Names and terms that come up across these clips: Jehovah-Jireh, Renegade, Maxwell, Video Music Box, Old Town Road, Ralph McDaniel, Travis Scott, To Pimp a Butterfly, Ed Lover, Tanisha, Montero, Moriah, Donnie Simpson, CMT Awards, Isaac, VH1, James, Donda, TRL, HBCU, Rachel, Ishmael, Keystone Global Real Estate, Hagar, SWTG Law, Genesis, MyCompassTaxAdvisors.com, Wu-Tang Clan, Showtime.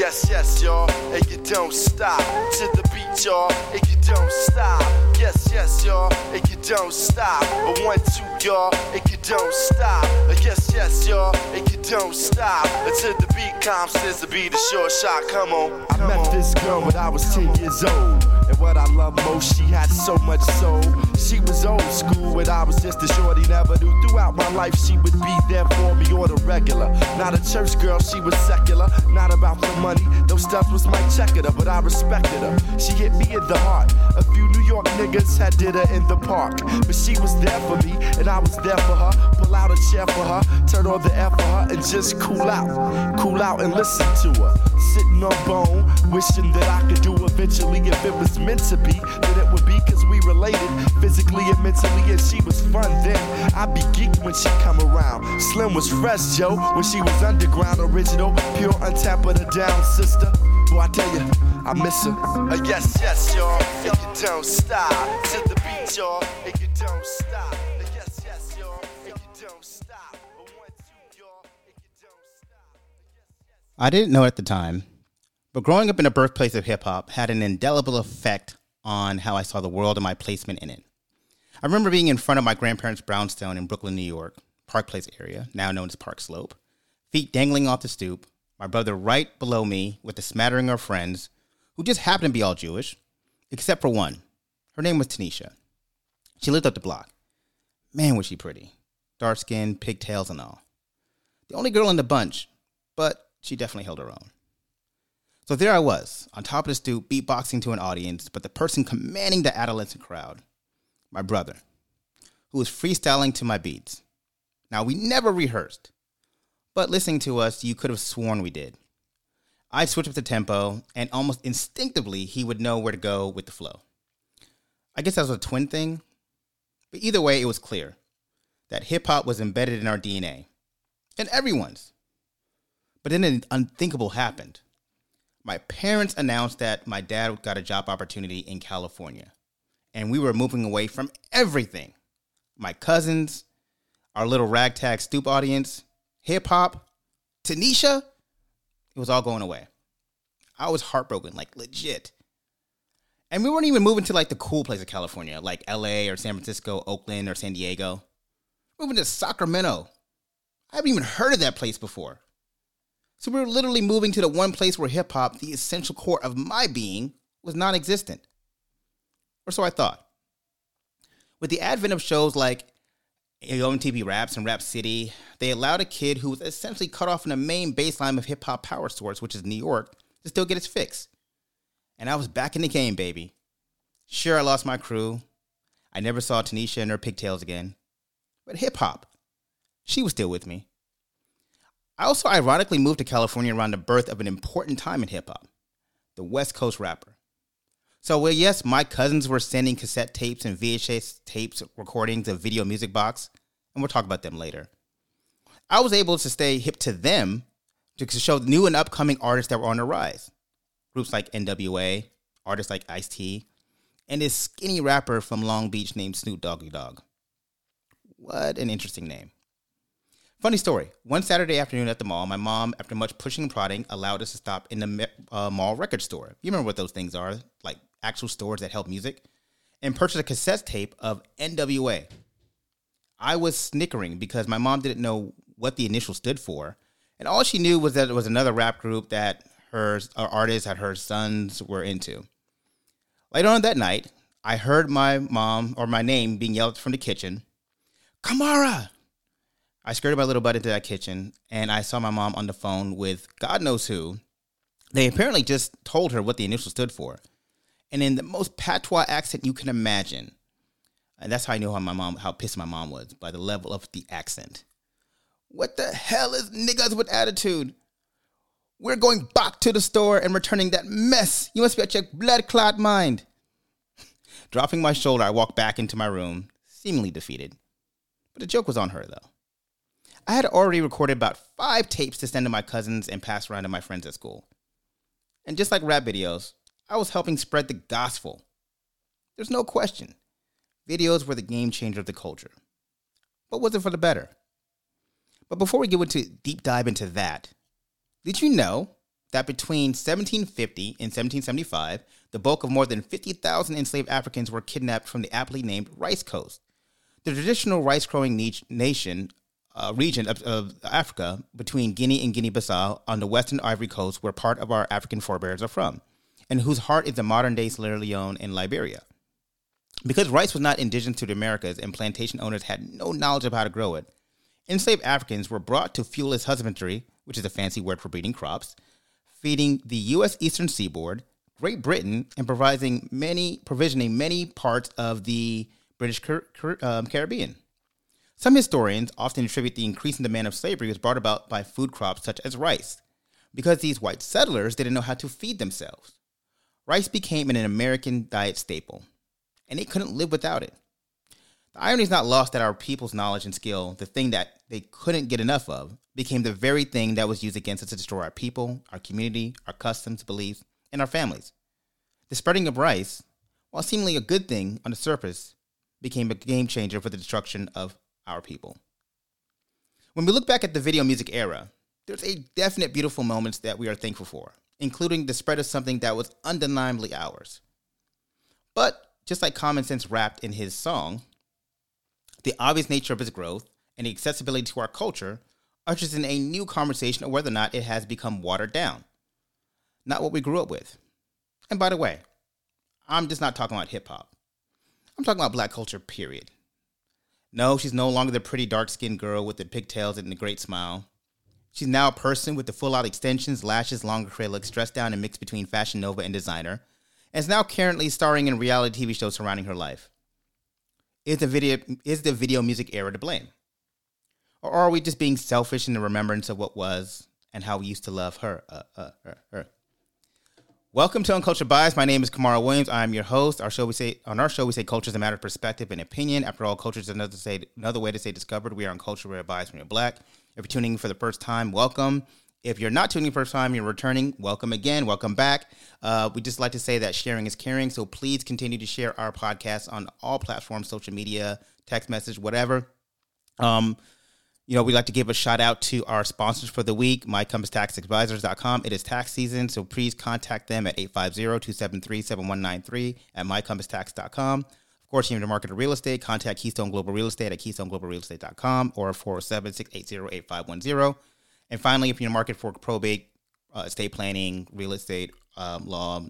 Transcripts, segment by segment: Yes, yes, y'all, and you don't stop. To the beat, y'all, and you don't stop. Yes, yes, y'all, and you don't stop. A 1, 2, y'all, and you don't stop. A yes, yes, y'all, and you don't stop. Until the beat comes, says the beat is short shot. Come on. I met this girl when I was 10 years old. And what I love most, she had so much soul. She was old school, and I was just a shorty, never knew. Throughout my life, she would be there for me on the regular. Not a church girl, she was secular. Not about the money, those stuff was my checker, but I respected her. She hit me in the heart. A few New York niggas had did her in the park. But she was there for me, and I was there for her. Pull out a chair for her, turn on the air for her, and just cool out. Cool out and listen to her. Sitting on bone, wishing that I could do eventually if it was meant to be, that it would be, cause we related physically and mentally, and she was fun then. I be geeked when she come around. Slim was fresh, yo, when she was underground, original, pure, untapped, but a down sister. Boy, I tell you, I miss her. Yes, yes, y'all, if you don't stop. To the beat, y'all, if you don't stop. Yes, yes, y'all, if you don't stop. A 1, 2, y'all, if you don't stop. I didn't know at the time, but growing up in the birthplace of hip-hop had an indelible effect on how I saw the world and my placement in it. I remember being in front of my grandparents' brownstone in Brooklyn, New York, Park Place area, now known as Park Slope, feet dangling off the stoop, my brother right below me with a smattering of friends who just happened to be all Jewish, except for one. Her name was Tanisha. She lived up the block. Man, was she pretty. Dark skin, pigtails and all. The only girl in the bunch, but she definitely held her own. So there I was, on top of the stoop, beatboxing to an audience, but the person commanding the adolescent crowd, my brother, who was freestyling to my beats. Now, we never rehearsed, but listening to us, you could have sworn we did. I'd switch up the tempo, and almost instinctively, he would know where to go with the flow. I guess that was a twin thing, but either way, it was clear that hip-hop was embedded in our DNA, and everyone's. But then an unthinkable happened. My parents announced that my dad got a job opportunity in California, and we were moving away from everything. My cousins, our little ragtag stoop audience, hip-hop, Tanisha, it was all going away. I was heartbroken, like legit. And we weren't even moving to like the cool place of California, like LA or San Francisco, Oakland or San Diego. Moving to Sacramento. I haven't even heard of that place before. So we were literally moving to the one place where hip-hop, the essential core of my being, was non-existent. Or so I thought. With the advent of shows like Yo! MTV Raps and Rap City, they allowed a kid who was essentially cut off from the main baseline of hip-hop power source, which is New York, to still get its fix. And I was back in the game, baby. Sure, I lost my crew. I never saw Tanisha and her pigtails again. But hip-hop, she was still with me. I also ironically moved to California around the birth of an important time in hip-hop, the West Coast rapper. So, well, yes, my cousins were sending cassette tapes and VHS tapes recordings of Video Music Box, and we'll talk about them later. I was able to stay hip to them to show new and upcoming artists that were on the rise. Groups like NWA, artists like Ice-T, and this skinny rapper from Long Beach named Snoop Doggy Dogg. What an interesting name. Funny story, one Saturday afternoon at the mall, my mom, after much pushing and prodding, allowed us to stop in the mall record store. You remember what those things are, like actual stores that help music, and purchase a cassette tape of NWA. I was snickering because my mom didn't know what the initial stood for, and all she knew was that it was another rap group that her artists that her sons were into. Later on that night, I heard my mom, or my name, being yelled from the kitchen, Kamara! I skirted my little butt into that kitchen, and I saw my mom on the phone with God knows who. They apparently just told her what the initial stood for. And in the most patois accent you can imagine. And that's how I knew how pissed my mom was, by the level of the accent. What the hell is niggas with attitude? We're going back to the store and returning that mess. You must be at your blood clot mind. Dropping my shoulder, I walked back into my room, seemingly defeated. But the joke was on her, though. I had already recorded about 5 tapes to send to my cousins and pass around to my friends at school. And just like rap videos, I was helping spread the gospel. There's no question. Videos were the game changer of the culture. But was it for the better? But before we get into deep dive into that, did you know that between 1750 and 1775, the bulk of more than 50,000 enslaved Africans were kidnapped from the aptly named Rice Coast. The traditional rice-growing region of Africa between Guinea and Guinea-Bissau on the western Ivory Coast where part of our African forebears are from, and whose heart is the modern-day Sierra Leone and Liberia. Because rice was not indigenous to the Americas and plantation owners had no knowledge of how to grow it, enslaved Africans were brought to fuel its husbandry, which is a fancy word for breeding crops, feeding the U.S. eastern seaboard, Great Britain, and provisioning many parts of the British Caribbean. Some historians often attribute the increase in demand of slavery was brought about by food crops such as rice, because these white settlers didn't know how to feed themselves. Rice became an American diet staple, and they couldn't live without it. The irony is not lost that our people's knowledge and skill, the thing that they couldn't get enough of, became the very thing that was used against us to destroy our people, our community, our customs, beliefs, and our families. The spreading of rice, while seemingly a good thing on the surface, became a game changer for the destruction of our people. When we look back at the video music era, there's a definite beautiful moments that we are thankful for, including the spread of something that was undeniably ours. But just like Common Sense rapped in his song, the obvious nature of its growth and the accessibility to our culture ushers in a new conversation of whether or not it has become watered down. Not what we grew up with. And by the way, I'm just not talking about hip-hop. I'm talking about black culture, period. No, she's no longer the pretty dark-skinned girl with the pigtails and the great smile. She's now a person with the full-out extensions, lashes, longer acrylics, dressed down and mixed between Fashion Nova and designer, and is now currently starring in reality TV shows surrounding her life. Is the video music era to blame? Or are we just being selfish in the remembrance of what was and how we used to love her? Welcome to Uncultured Bias. My name is Kamara Williams. I'm your host. On our show, we say culture is a matter of perspective and opinion. After all, culture is another way to say discovered. We are Uncultured, we're biased when you're black. If you're tuning in for the first time, welcome. If you're not tuning in for the first time, you're returning, welcome again, welcome back. We just like to say that sharing is caring, so please continue to share our podcast on all platforms, social media, text message, whatever. We'd like to give a shout out to our sponsors for the week, MyCompassTaxAdvisors.com. It is tax season, so please contact them at 850-273-7193 at MyCompassTax.com. Of course, if you're in the market of real estate, contact Keystone Global Real Estate at KeystoneGlobalRealEstate.com or 407-680-8510. And finally, if you're in the market for probate, estate planning, real estate, law,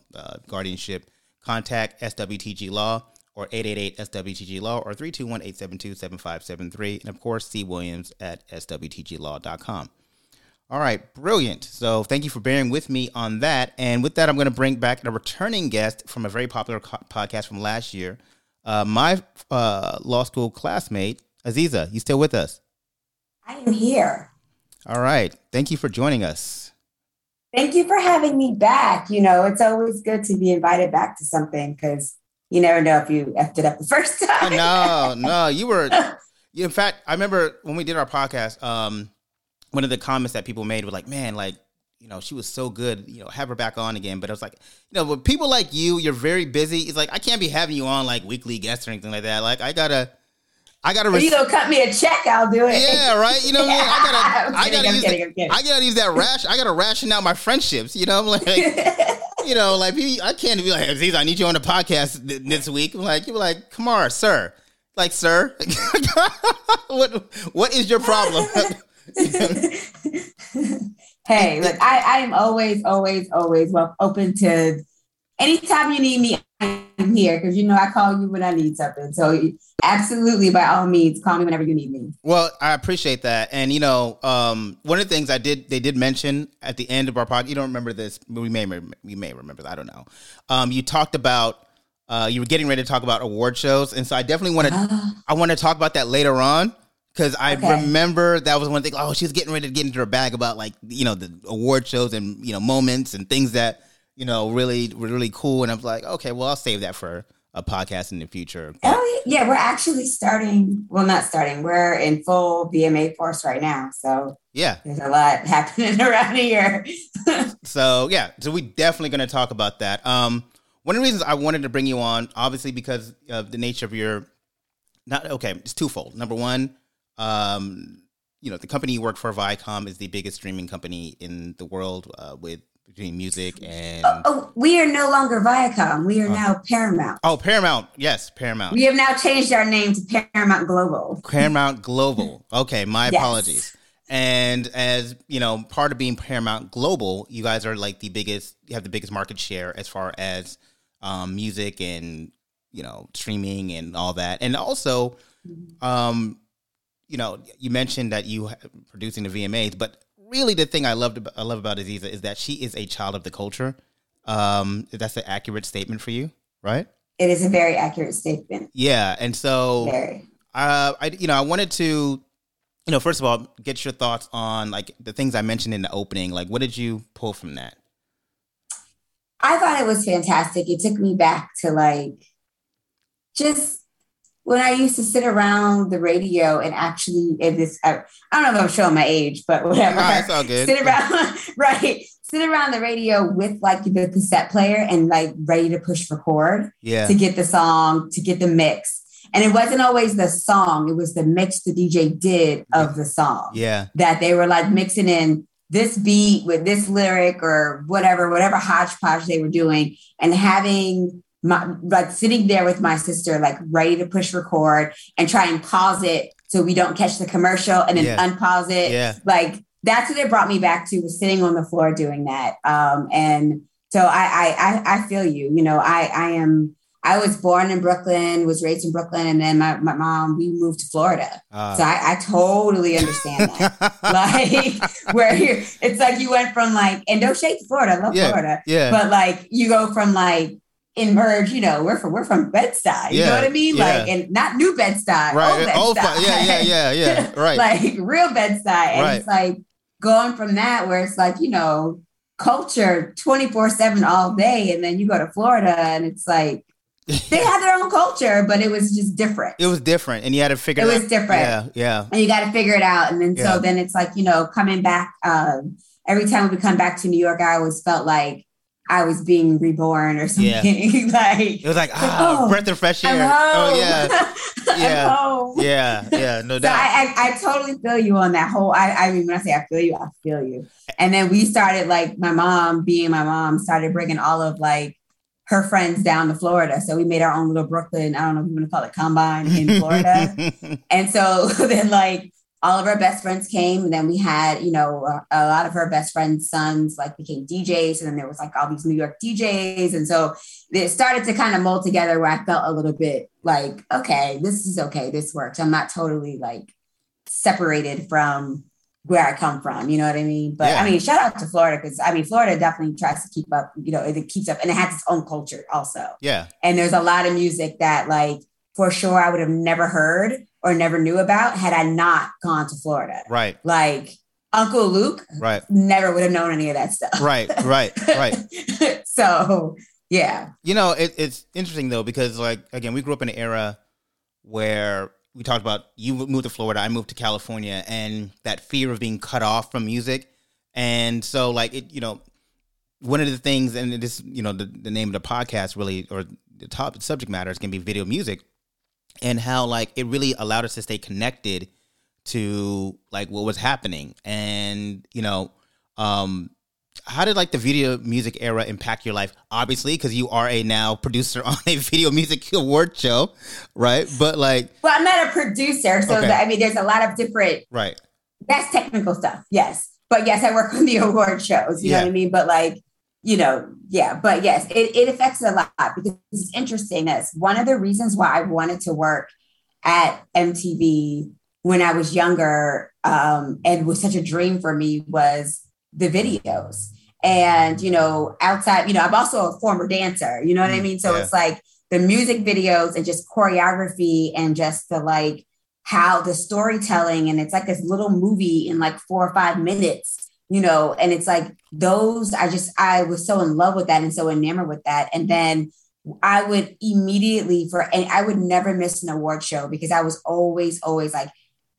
guardianship, contact SWTG Law or 888-SWTG Law or 321-872-7573. And of course, C. Williams at SWTGlaw.com. All right, brilliant. So thank you for bearing with me on that. And with that, I'm going to bring back a returning guest from a very popular podcast from last year. My law school classmate, Aziza, you still with us? I am here. All right. Thank you for joining us. Thank you for having me back. You know, it's always good to be invited back to something because you never know if you effed it up the first time. No, you were. In fact, I remember when we did our podcast, one of the comments that people made was like, man, like, you know, she was so good, you know, have her back on again. But I was like, you know, with people like you, you're very busy. It's like, I can't be having you on like weekly guests or anything like that. Like, I gotta. If you gonna cut me a check, I'll do it. Yeah, right. You know what I mean? I gotta ration out my friendships. You know, I'm like, you know, like I can't be like, Aziz, I need you on the podcast this week. I'm like, you're like, Kamara, sir, like, sir, what is your problem? Hey, look, I am always open to anytime you need me. I'm here because you know I call you when I need something. So absolutely, by all means, call me whenever you need me. Well, I appreciate that. And you know, one of the things they did mention at the end of our podcast. You don't remember this? We may remember that. I don't know. You talked about you were getting ready to talk about award shows, and so I definitely want to. I want to talk about that later on because I remember that was one thing. Oh, she was getting ready to get into her bag about like you know the award shows and you know moments and things that. You know, really, really cool. And I was like, okay, well, I'll save that for a podcast in the future. Oh, yeah. We're actually not starting. We're in full VMA force right now. So yeah, there's a lot happening around here. So yeah, so we definitely going to talk about that. One of the reasons I wanted to bring you on, obviously, because of the nature of it's twofold. Number one, the company you work for, Viacom, is the biggest streaming company in the world with between music and... Oh, we are no longer Viacom. We are now Paramount. Oh, Paramount. Yes, Paramount. We have now changed our name to Paramount Global. Paramount Global. Okay, my apologies. And as, you know, part of being Paramount Global, you guys are like the biggest, you have the biggest market share as far as music and, you know, streaming and all that. And also, you know, you mentioned that you producing the VMAs, but really the thing I love about Aziza is that she is a child of the culture. That's an accurate statement for you, right? It is a very accurate statement. Yeah. And so, I wanted to, you know, first of all, get your thoughts on like the things I mentioned in the opening. Like, what did you pull from that? I thought it was fantastic. It took me back to like, just when I used to sit around the radio and actually I don't know if I'm showing my age, but whatever. Oh, that's all good. Sit around the radio with like the cassette player and like ready to push record to get the song, to get the mix. And it wasn't always the song. It was the mix the DJ did of the song. Yeah. That they were like mixing in this beat with this lyric or whatever hodgepodge they were doing, and having sitting there with my sister, like ready to push record and try and pause it so we don't catch the commercial and then unpause it. Yeah. Like that's what it brought me back to, was sitting on the floor doing that. And so I feel you, you know, I was born in Brooklyn, was raised in Brooklyn, and then my mom, we moved to Florida. So I totally understand that. Like, where it's like you went from like, and no shade to Florida, I love Florida. Yeah. But like you go from like emerge, you know, we're from Bed-Stuy, you know what I mean? Like, and not new Bed-Stuy, right. Old Bed-Stuy. Yeah, right. Like real Bed-Stuy. And it's like going from that where it's like, you know, culture 24/7 all day. And then you go to Florida and it's like, they had their own culture, but it was just different. It was different. And you had to figure it out. It was different. Yeah. And you got to figure it out. And then so then it's like, you know, coming back, every time we come back to New York, I always felt like I was being reborn or something. Yeah. Like it was like, breath of fresh air. I'm home. Oh, yeah. I'm home. Yeah, no doubt. I totally feel you on that whole, I mean, when I say I feel you, I feel you. And then we started like my mom started bringing all of like, her friends down to Florida. So we made our own little Brooklyn, I don't know if you want to call it combine in Florida. And so then like all of her best friends came, and then we had, you know, a lot of her best friends' sons like became DJs. And then there was like all these New York DJs. And so it started to kind of mold together where I felt a little bit like, okay, this is okay. This works. I'm not totally like separated from where I come from, you know what I mean? But I mean, shout out to Florida, because I mean, Florida definitely tries to keep up, you know, it keeps up, and it has its own culture also. Yeah. And there's a lot of music that like, for sure, I would have never heard or never knew about had I not gone to Florida. Right. Like Uncle Luke, never would have known any of that stuff. Right. So, yeah. You know, it's interesting though, because like, again, we grew up in an era where we talked about you moved to Florida, I moved to California, and that fear of being cut off from music. And so like, it, you know, one of the things, and this, you know, the name of the podcast really, or the top subject matter is going to be video music, and how like it really allowed us to stay connected to like what was happening. And, you know, how did like the video music era impact your life? Obviously, because you are a now producer on a video music award show, right? But like... Well, I'm not a producer, so I mean, there's a lot of different... Right. That's technical stuff, yes. But yes, I work on the award shows, you know what I mean? But like, you know, But yes, it affects it a lot, because it's interesting. That's one of the reasons why I wanted to work at MTV when I was younger, and was such a dream for me, was the videos. And, you know, outside, you know, I'm also a former dancer, you know what I mean? So it's like the music videos and just choreography and just the like how the storytelling, and it's like this little movie in like 4 or 5 minutes, you know, and it's like those, I was so in love with that and so enamored with that. And then I would immediately and I would never miss an award show, because I was always like,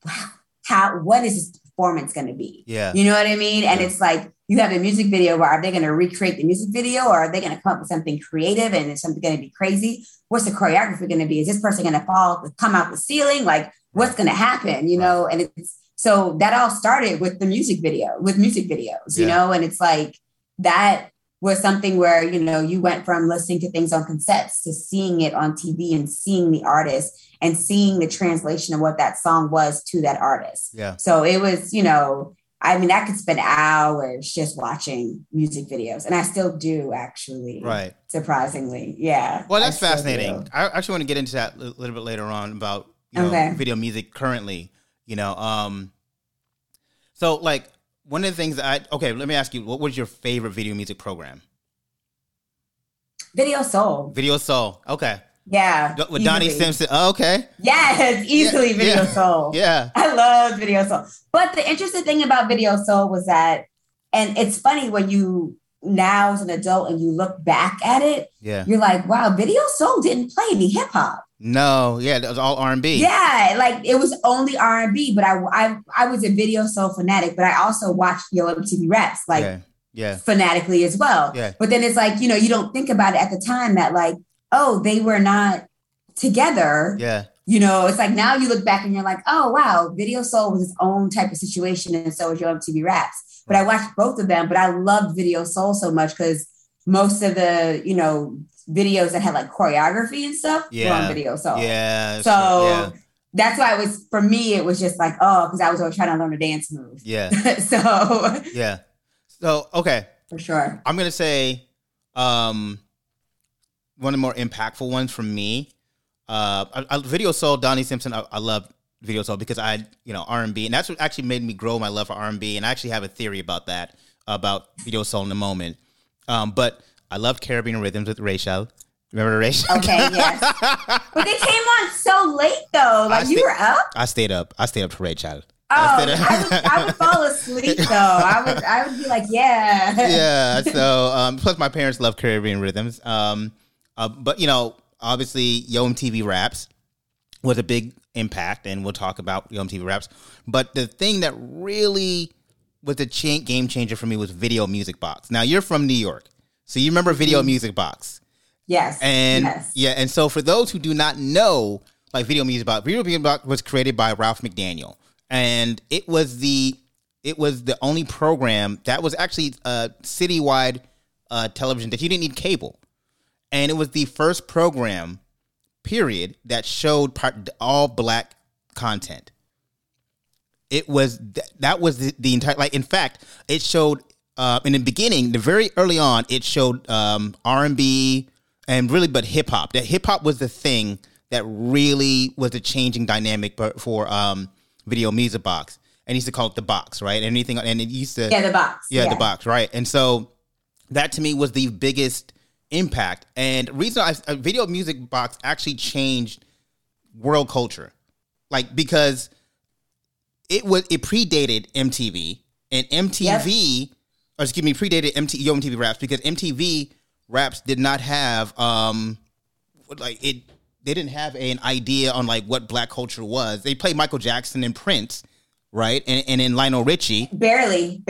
wow, what is this performance going to be? Yeah. You know what I mean? And it's like, you have a music video, where are they going to recreate the music video, or are they going to come up with something creative and it's something going to be crazy? What's the choreography going to be? Is this person going to come out the ceiling? Like what's going to happen? You know? And so that all started with music videos, you know? And it's like, that was something where, you know, you went from listening to things on cassettes to seeing it on TV and seeing the artist and seeing the translation of what that song was to that artist. Yeah. So it was, you know, I mean, I could spend hours just watching music videos, and I still do, actually. Right. Surprisingly. Yeah. Well, that's fascinating. I actually want to get into that a little bit later on about, you know, video music currently, you know. So like, one of the things that let me ask you, what was your favorite video music program? Video Soul. Video Soul. Okay. Yeah. With Donnie Simpson. Oh, okay. Yes, easily Video Soul. Yeah. I loved Video Soul. But the interesting thing about Video Soul was that, and it's funny when you now as an adult and you look back at it, you're like, wow, Video Soul didn't play any hip hop. No, yeah, that was all R&B. Yeah, like it was only R&B, but I was a Video Soul fanatic, but I also watched Yo! MTV Raps, like fanatically as well. Yeah. But then it's like, you know, you don't think about it at the time that like, oh, they were not together. Yeah. You know, it's like now you look back and you're like, oh, wow, Video Soul was its own type of situation, and so was Yo! MTV Raps. But I watched both of them, but I loved Video Soul so much because most of the, you know, videos that had like choreography and stuff were on Video Soul. Yeah. So that's why it was, for me, it was just like, oh, because I was always trying to learn a dance move. Yeah. So. Yeah. So, okay. For sure. I'm going to say one of the more impactful ones for me. Video Soul, Donnie Simpson. I love Video Soul because I, you know, R&B, and that's what actually made me grow my love for R&B. And I actually have a theory about that, about Video Soul in a moment. But I loved Caribbean Rhythms with Rachel. Remember Rachel? Okay, yes. But they came on so late, though. Like, you were up? I stayed up for Rachel. Oh, I would fall asleep, though. I would be like, yeah. Yeah, so, plus my parents love Caribbean Rhythms. But, you know, obviously, Yo! MTV Raps was a big impact, and we'll talk about Yo! MTV Raps. But the thing that really was a game changer for me was Video Music Box. Now, you're from New York. So you remember Video Music Box? Yes. And and so for those who do not know, like Video Music Box was created by Ralph McDaniel, and it was the only program that was actually a citywide television that you didn't need cable, and it was the first program, period, that showed all black content. It was that was the entire, like, in fact, it showed. In the beginning, very early on, it showed R&B and really, but hip hop. That hip hop was the thing that really was the changing dynamic for Video Music Box. And he used to call it the box, right? The box. Yeah, the box, right? And so that to me was the biggest impact. And the reason Video Music Box actually changed world culture, like because it predated MTV, and MTV. Yep. Or excuse me, predated Yo! MTV Raps, because MTV Raps did not have they didn't have an idea on like what black culture was. They played Michael Jackson and Prince, right? And then Lionel Richie. Barely.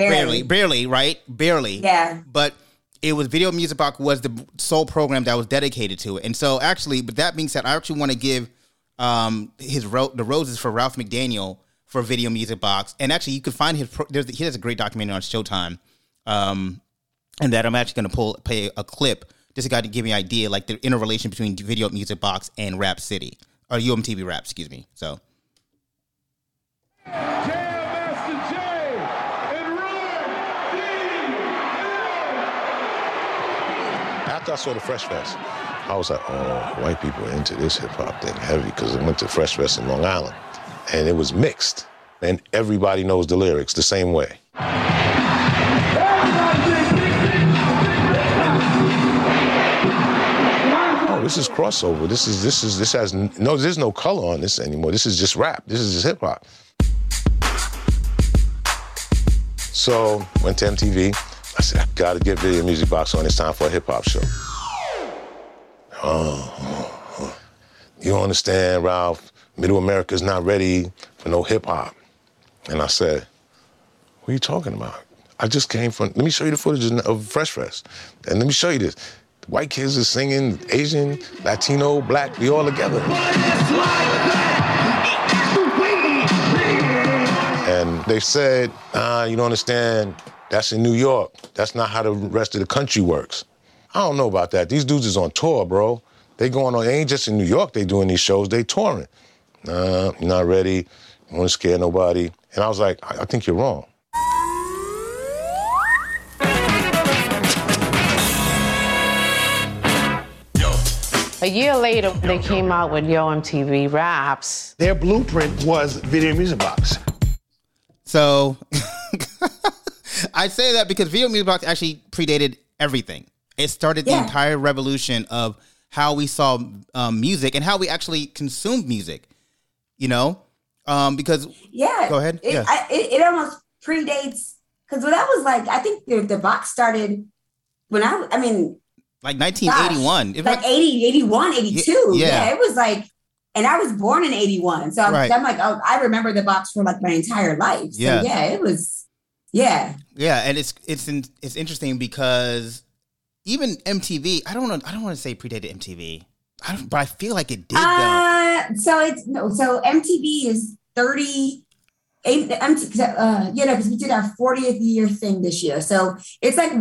Yeah. But it was Video Music Box was the sole program that was dedicated to it. And so actually, but that being said, I actually want to give the roses for Ralph McDaniel for Video Music Box. And actually, you can find he has a great documentary on Showtime. And that I'm actually going to play a clip just to give you an idea, like the interrelation between Video Music Box and Rap City, or Yo! MTV Raps, excuse me. So. After I saw the Fresh Fest, I was like, oh, white people are into this hip hop thing heavy, because I went to Fresh Fest in Long Island, and it was mixed, and everybody knows the lyrics the same way. This is crossover. There's no color on this anymore. This is just rap. This is just hip hop. So went to MTV. I said, I gotta get Video Music Box on. It's time for a hip hop show. Oh, you don't understand, Ralph. Middle America's not ready for no hip hop. And I said, what are you talking about? I just came from. Let me show you the footage of Fresh Fest, and let me show you this. White kids are singing, Asian, Latino, black, we all together. And they said, you don't understand, That's in New York. That's not how the rest of the country works. I don't know about that. These dudes is on tour, bro. They going on, they ain't just in New York, they doing these shows, they touring. Nah, you're not ready. You want to scare nobody. And I was like, I think you're wrong. A year later, they came out with Yo! MTV Raps. Their blueprint was Video Music Box. So, I say that because Video Music Box actually predated everything. It started the entire revolution of how we saw music and how we actually consumed music, you know? Because, go ahead. It almost predates, because that was like, I think the box started when I mean... Like 1981. Gosh, like 80, 81, 82. Yeah, it was like, and I was born in 81. So I'm like, oh, I remember the box for like my entire life. So it was, Yeah, and it's interesting because even MTV, I don't want to say predated MTV, but I feel like it did though. So MTV is 30. Because we did our 40th year thing this year. So it's like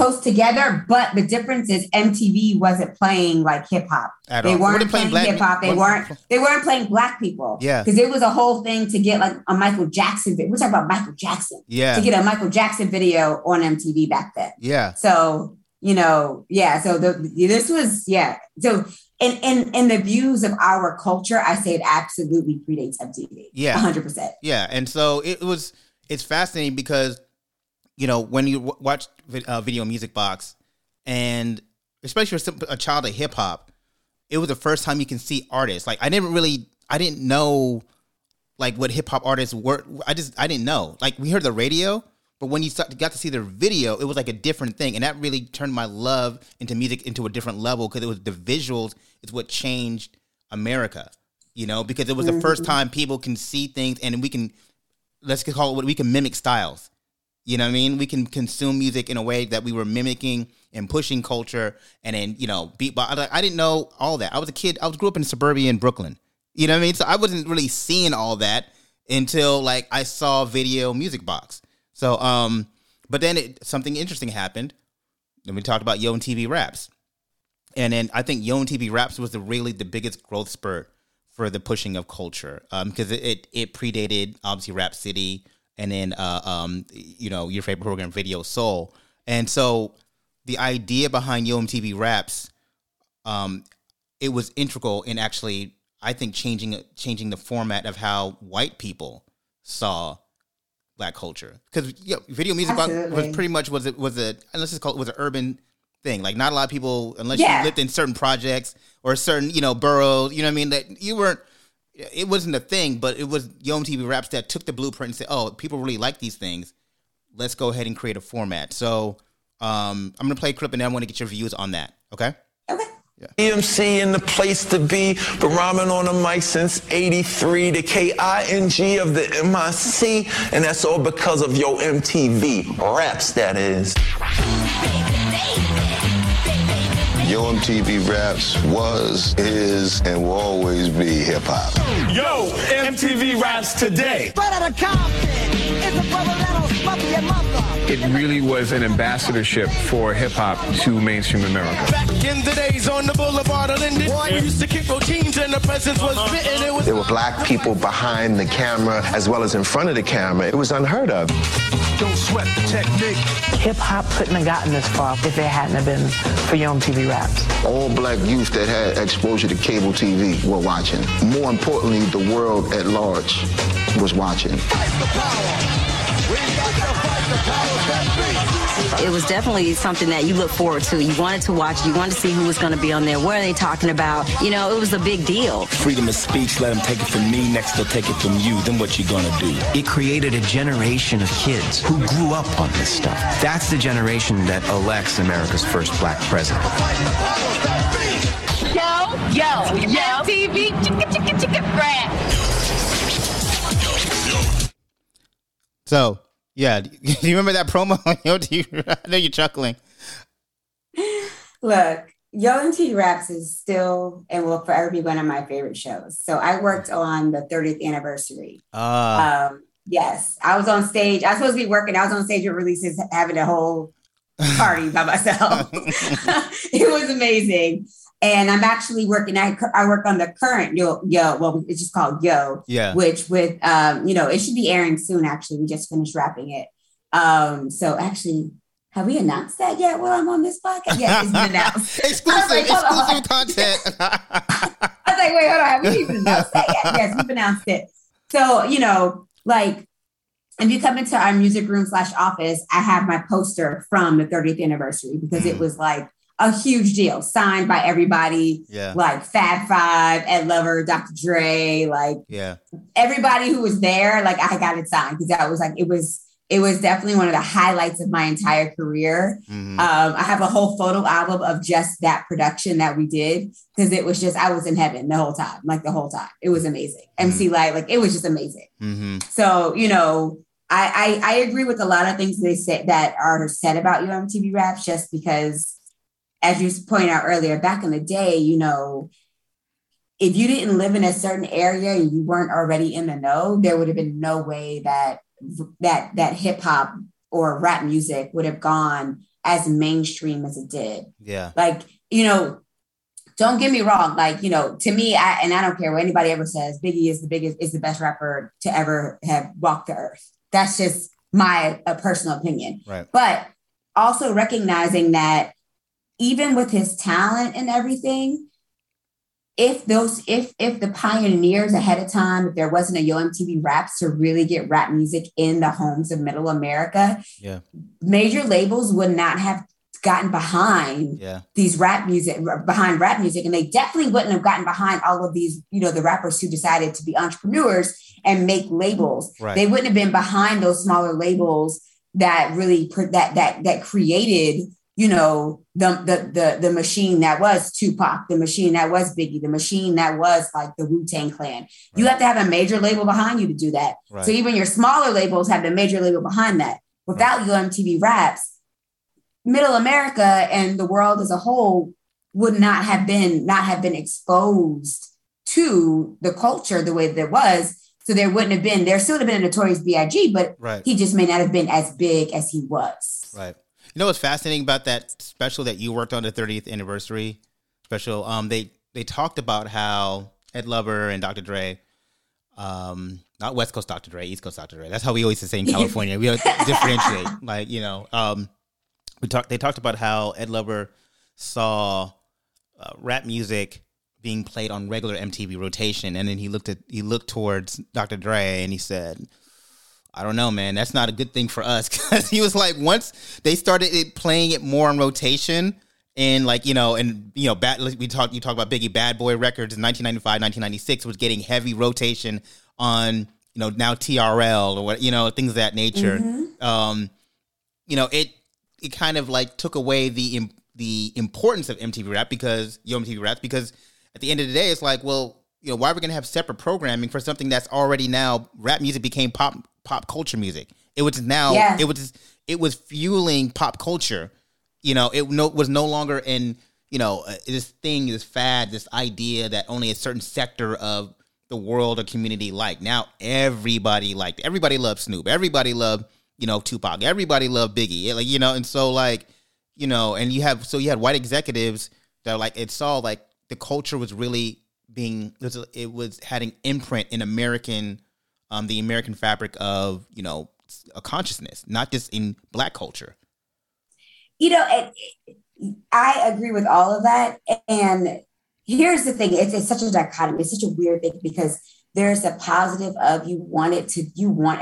close together, but the difference is MTV wasn't playing like hip hop. They weren't playing hip hop. They weren't playing black people. Yeah, because it was a whole thing to get like a Michael Jackson video. We're talking about Michael Jackson. Yeah, to get a Michael Jackson video on MTV back then. Yeah. So So this was So in the views of our culture, I say it absolutely predates MTV. Yeah, 100%. Yeah, and so it's fascinating because. You know, when you watch Video Music Box, and especially if you're a child of hip hop, it was the first time you can see artists. Like I didn't know like what hip hop artists were. I didn't know. Like we heard the radio, but when you got to see their video, it was like a different thing, and that really turned my love into music into a different level because it was the visuals is what changed America. You know, because it was the first time people can see things, and we can we can mimic styles. You know what I mean? We can consume music in a way that we were mimicking and pushing culture and then, you know, beatbox. I didn't know all that. I was a kid. I grew up in suburban Brooklyn. You know what I mean? So I wasn't really seeing all that until, like, I saw Video Music Box. So, but then something interesting happened. Then we talked about Yo! MTV Raps. And then I think Yo! MTV Raps was really the biggest growth spurt for the pushing of culture because it predated, obviously, Rap City. And then, your favorite program, Video Soul. And so the idea behind Yo! MTV Raps, it was integral in actually, I think, changing the format of how white people saw black culture. Because Video Music Box was an urban thing. Like not a lot of people, unless you lived in certain projects or certain, boroughs, you know what I mean? That you weren't. It wasn't a thing, but it was Yo! MTV Raps that took the blueprint and said, oh, people really like these things. Let's go ahead and create a format. So I'm going to play a clip, and then I want to get your views on that. Okay? Okay. Yeah. EMC in the place to be, but rhyming on the mic since 83, the K-I-N-G of the M-I-C, and that's all because of Yo! MTV Raps, that is. Yo! MTV Raps was, is, and will always be hip-hop. Yo! MTV Raps today. It really was an ambassadorship for hip-hop to mainstream America. Back in the days on the boulevard of Linden, boy, used to kick routines and the presence was fitting. There were black people behind the camera as well as in front of the camera. It was unheard of. Don't sweat the technique. Hip-hop couldn't have gotten this far if it hadn't have been for Yo! MTV Raps. All black youth that had exposure to cable TV were watching. More importantly, the world at large was watching. It was definitely something that you look forward to. You wanted to watch. You wanted to see who was going to be on there. What are they talking about? It was a big deal. Freedom of speech. Let them take it from me. Next, they'll take it from you. Then what you gonna do? It created a generation of kids who grew up on this stuff. That's the generation that elects America's first black president. Yo! TV. Chicka rap. So, do you remember that promo? I know you're chuckling. Look, Yo! MTV Raps is still and will forever be one of my favorite shows. So I worked on the 30th anniversary Yes. I was on stage. I was supposed to be working. I was on stage with releases, having a whole party by myself. It was amazing. And I'm actually working. I work on the current Yo! Well, it's just called Yo! Yeah. Which with, it should be airing soon, actually. We just finished wrapping it. So actually, have we announced that yet while I'm on this podcast? Yeah, it's been announced. Exclusive content. I was like, wait, hold on. Have we even announced that yet? Yes, we've announced it. So, if you come into our music room /office, I have my poster from the 30th anniversary because it was like a huge deal, signed by everybody, like Fab Five, Ed Lover, Dr. Dre, everybody who was there, I got it signed because that was it was definitely one of the highlights of my entire career. Mm-hmm. I have a whole photo album of just that production that we did because it was just, I was in heaven the whole time, It was amazing. Mm-hmm. MC Light, it was just amazing. Mm-hmm. So, I agree with a lot of things they said that are said about Yo! MTV Raps just because, as you pointed out earlier, back in the day, if you didn't live in a certain area and you weren't already in the know, there would have been no way that hip hop or rap music would have gone as mainstream as it did. Yeah. Don't get me wrong. To me, I don't care what anybody ever says, Biggie is the best rapper to ever have walked the earth. That's just my personal opinion. Right. But also recognizing that even with his talent and everything, if the pioneers ahead of time, if there wasn't a Yo! MTV Raps to really get rap music in the homes of middle America, major labels would not have gotten behind rap music. And they definitely wouldn't have gotten behind all of these, the rappers who decided to be entrepreneurs and make labels. Right. They wouldn't have been behind those smaller labels that really that created the machine that was Tupac, the machine that was Biggie, the machine that was the Wu-Tang Clan. Right. You have to have a major label behind you to do that. Right. So even your smaller labels have the major label behind that. Without Yo! MTV Raps, middle America and the world as a whole would not have been exposed to the culture the way that it was. So there wouldn't have been, there still would have been a Notorious B.I.G., but he just may not have been as big as he was. Right. You know what's fascinating about that special that you worked on, the 30th anniversary special? They talked about how Ed Lover and Dr. Dre, not West Coast Dr. Dre, East Coast Dr. Dre. That's how we always say in California. We differentiate. They talked about how Ed Lover saw rap music being played on regular MTV rotation, and then he looked towards Dr. Dre and he said, I don't know, man. That's not a good thing for us. Because he was like, once they started playing it more on rotation, and you talk about Biggie, Bad Boy Records in 1995, 1996 was getting heavy rotation on, now TRL or what, things of that nature. Mm-hmm. It kind of took away the importance of MTV Rap because Yo! MTV Raps, because at the end of the day, it's like, well, why are we going to have separate programming for something that's already now rap music became pop culture music. It was now, it was fueling pop culture. It was no longer in, this thing, this fad, this idea that only a certain sector of the world or community liked. Now everybody liked it. Everybody loved Snoop. Everybody loved, Tupac. Everybody loved Biggie. You had white executives that it saw the culture was really being, had an imprint in American the American fabric of, a consciousness, not just in Black culture. I agree with all of that. And here's the thing. It's such a dichotomy. It's such a weird thing because there's a positive of you want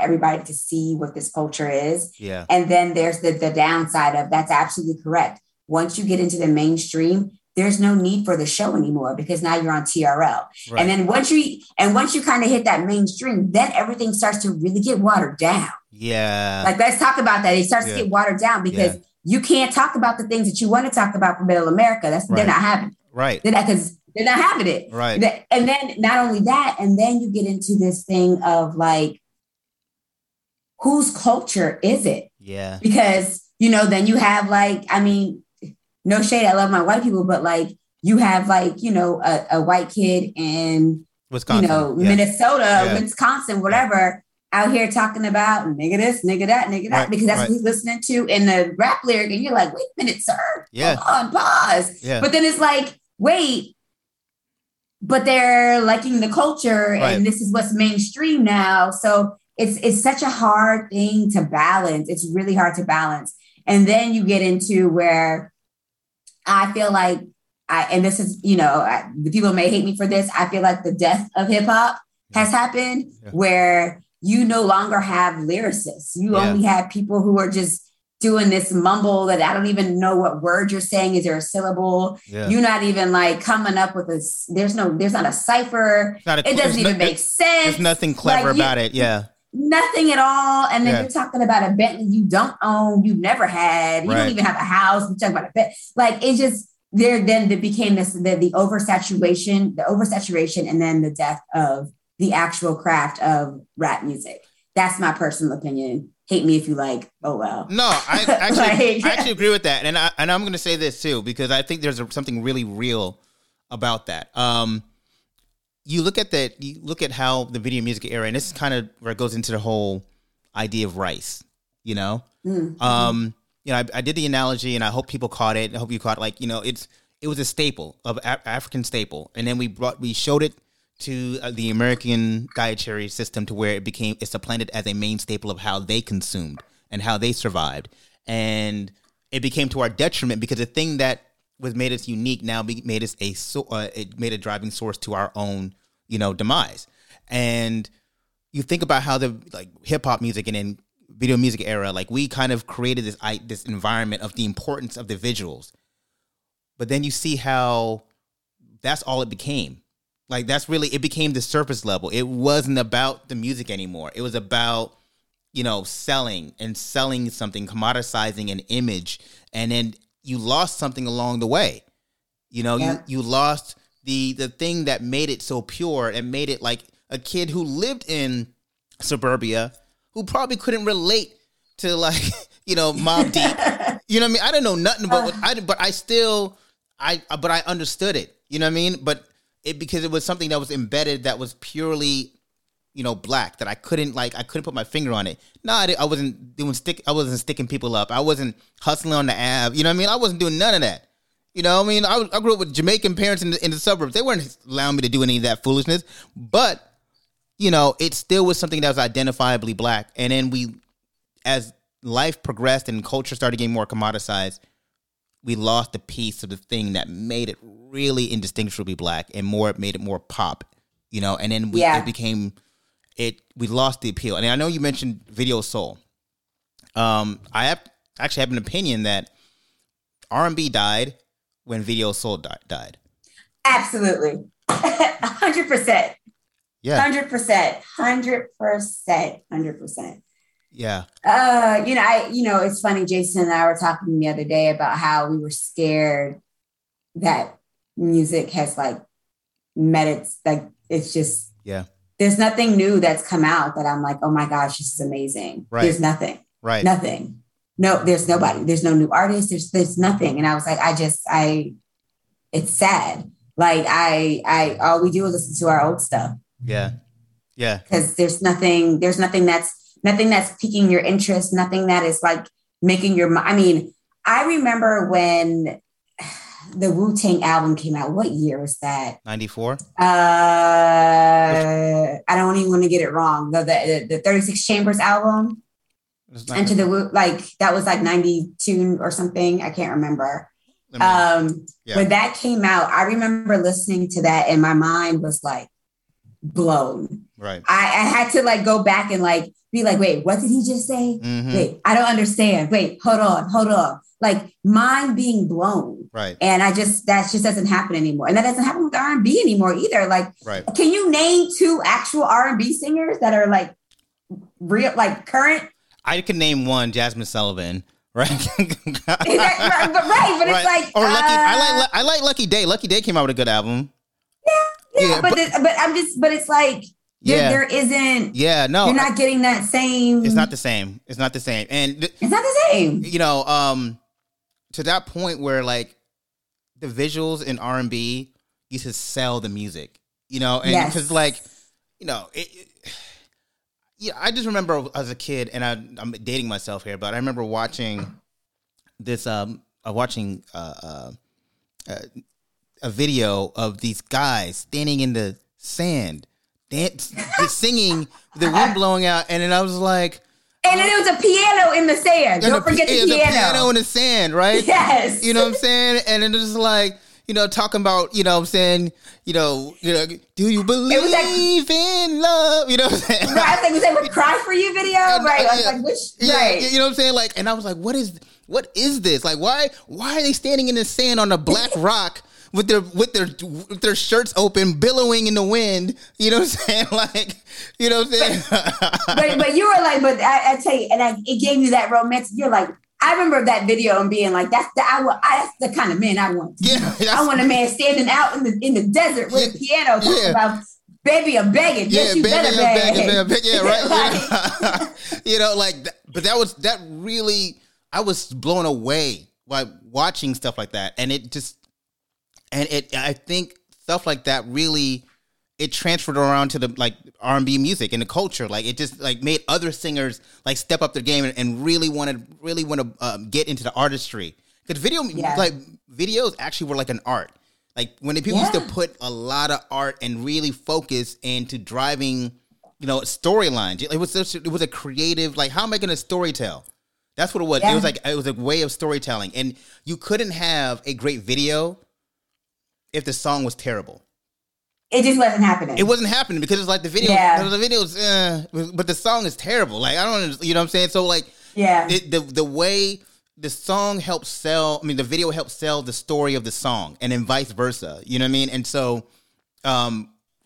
everybody to see what this culture is. Yeah. And then there's the downside of that's absolutely correct. Once you get into the mainstream, there's no need for the show anymore because now you're on TRL. Right. And then once you kind of hit that mainstream, then everything starts to really get watered down. Yeah. Let's talk about that. It starts to get watered down because you can't talk about the things that you want to talk about for middle America. They're not having it. Right. Because they're not having it. Right. And then not only that, and then you get into this thing of whose culture is it? Yeah. Because, then you have no shade, I love my white people, but you have a white kid in Wisconsin, Minnesota, Wisconsin, whatever, out here talking about nigga this, nigga that, because that's what he's listening to in the rap lyric. And you're like, wait a minute, sir. Yeah. Hold on, pause. Yeah. But then it's like, wait, but they're liking the culture and this is what's mainstream now. So it's such a hard thing to balance. It's really hard to balance. And then you get into where I feel like, and this is, you know, the people may hate me for this. I feel like the death of hip hop has happened where you no longer have lyricists. You only have people who are just doing this mumble that I don't even know what word you're saying. Is there a syllable? Yeah. You're not even like coming up with a, there's not a cipher. It doesn't even make sense. There's nothing clever about it. Yeah. Nothing at all. And then you're talking about a Bentley you don't own, you've never had. You don't even have a house. You're talking about a Bentley. Like it just, there, then it became this, the oversaturation and then the death of the actual craft of rap music. That's my personal opinion. Hate me if you like. Oh well. No, I actually I actually agree with that, and I'm going to say this too because I think there's something really real about that. You look at that. You look at how the video music era, and this is kind of where it goes into the whole idea of rice. You know, you know, I did the analogy, and I hope people caught it. I hope you caught like you know, it was a staple of African staple, and then we showed it to the American dietary system to where it became, it's supplanted as a main staple of how they consumed and how they survived. And it became to our detriment because the thing that was made us unique now made us it made a driving source to our own, you know, demise. And you think about how the like hip hop music and in video music era, like we kind of created this environment of the importance of the visuals, but then you see how that's all it became. Like that's really, it became the surface level. It wasn't about the music anymore. It was about, you know, selling something, commoditizing an image. And then you lost something along the way. You know, you lost the thing that made it so pure and made it like a kid who lived in suburbia who probably couldn't relate to like, you know, Mobb Deep. You know what I mean? I didn't know nothing about but I understood it. You know what I mean? But because it was something that was embedded that was purely, you know, black, that I couldn't put my finger on it. No, I wasn't doing I wasn't sticking people up. I wasn't hustling on the Ave. You know what I mean? I wasn't doing none of that. You know what I mean? I grew up with Jamaican parents in the suburbs. They weren't allowing me to do any of that foolishness. But, you know, it still was something that was identifiably black. And then we, as life progressed and culture started getting more commoditized, we lost a piece of the thing that made it really indistinguishably black and more, it made it more pop, you know, and then we lost the appeal. And I know you mentioned Video Soul. I actually have an opinion that R&B died when Video Soul died. Absolutely. 100%. Yeah. 100%. Yeah. You know, it's funny. Jason and I were talking the other day about how we were scared that music has like met its, like, it's just, there's nothing new that's come out that I'm like, oh my gosh, this is amazing. Right. There's nothing, right? Nothing. No, there's nobody. There's no new artists. There's nothing. And I was like, it's sad. Like all we do is listen to our old stuff. Yeah. Yeah. Cause there's nothing that's piquing your interest, nothing that is like making your mind. I mean, I remember when the Wu-Tang album came out. What year was that? 94? I don't even want to get it wrong. The 36 Chambers album. Enter the Wu, like that was like 92 or something. I can't remember. When that came out, I remember listening to that and my mind was like blown. Right. I had to like go back and like be like, wait, what did he just say? Mm-hmm. Wait, I don't understand. Wait, hold on. Like mind being blown. Right. And that just doesn't happen anymore. And that doesn't happen with R&B anymore either. Like, Can you name two actual R&B singers that are like real, like current? I can name one, Jasmine Sullivan. Right. It's like, or Lucky. I like Lucky Day. Lucky Day came out with a good album. Yeah, but it's like, there isn't. Yeah, no, you're not getting that same. It's not the same. And it's not the same. You know, to that point where like the visuals in R&B used to sell the music, you know, and because like, you know, Yeah, I just remember as a kid, and I'm dating myself here, but I remember watching this. A video of these guys standing in the sand, singing, the wind blowing out, and then I was like, and then it was a piano in the sand. Don't forget the piano. The piano in the sand, right? Yes. You know what I'm saying? And then it's like, you know, talking about, you know what I'm saying, you know, do you believe in love? You know what I'm saying? Right, I think we said we cry for you video, right? I was like, which, right. You know what I'm saying? Like, and I was like, what is this? Like, why are they standing in the sand on a black rock with their shirts open, billowing in the wind? You know what I'm saying? Like, you know what I'm saying? But you were like, but I tell you, and it gave you that romantic, you're like, I remember that video and being like, that's the kind of man I want. Yeah, I want a man standing out in the desert with a piano talking about, baby, I'm begging. Yeah, yes, you better beg. Yeah, right. Like, you know, like, but that really, I was blown away by watching stuff like that. And I think stuff like that really, it transferred around to the like R&B music and the culture. Like it just like made other singers like step up their game and really want to get into the artistry. Because videos actually were like an art. Like when the people used to put a lot of art and really focus into driving, you know, storylines. It was a creative, like, how am I going to storytell? That's what it was. Yeah. It was a way of storytelling, and you couldn't have a great video if the song was terrible. It just wasn't happening. It wasn't happening because it's like the video. Yeah. The video's, but the song is terrible. Like, I don't, you know what I'm saying? So like, yeah, the way the song helps sell. I mean, the video helps sell the story of the song, and then vice versa. You know what I mean? And so,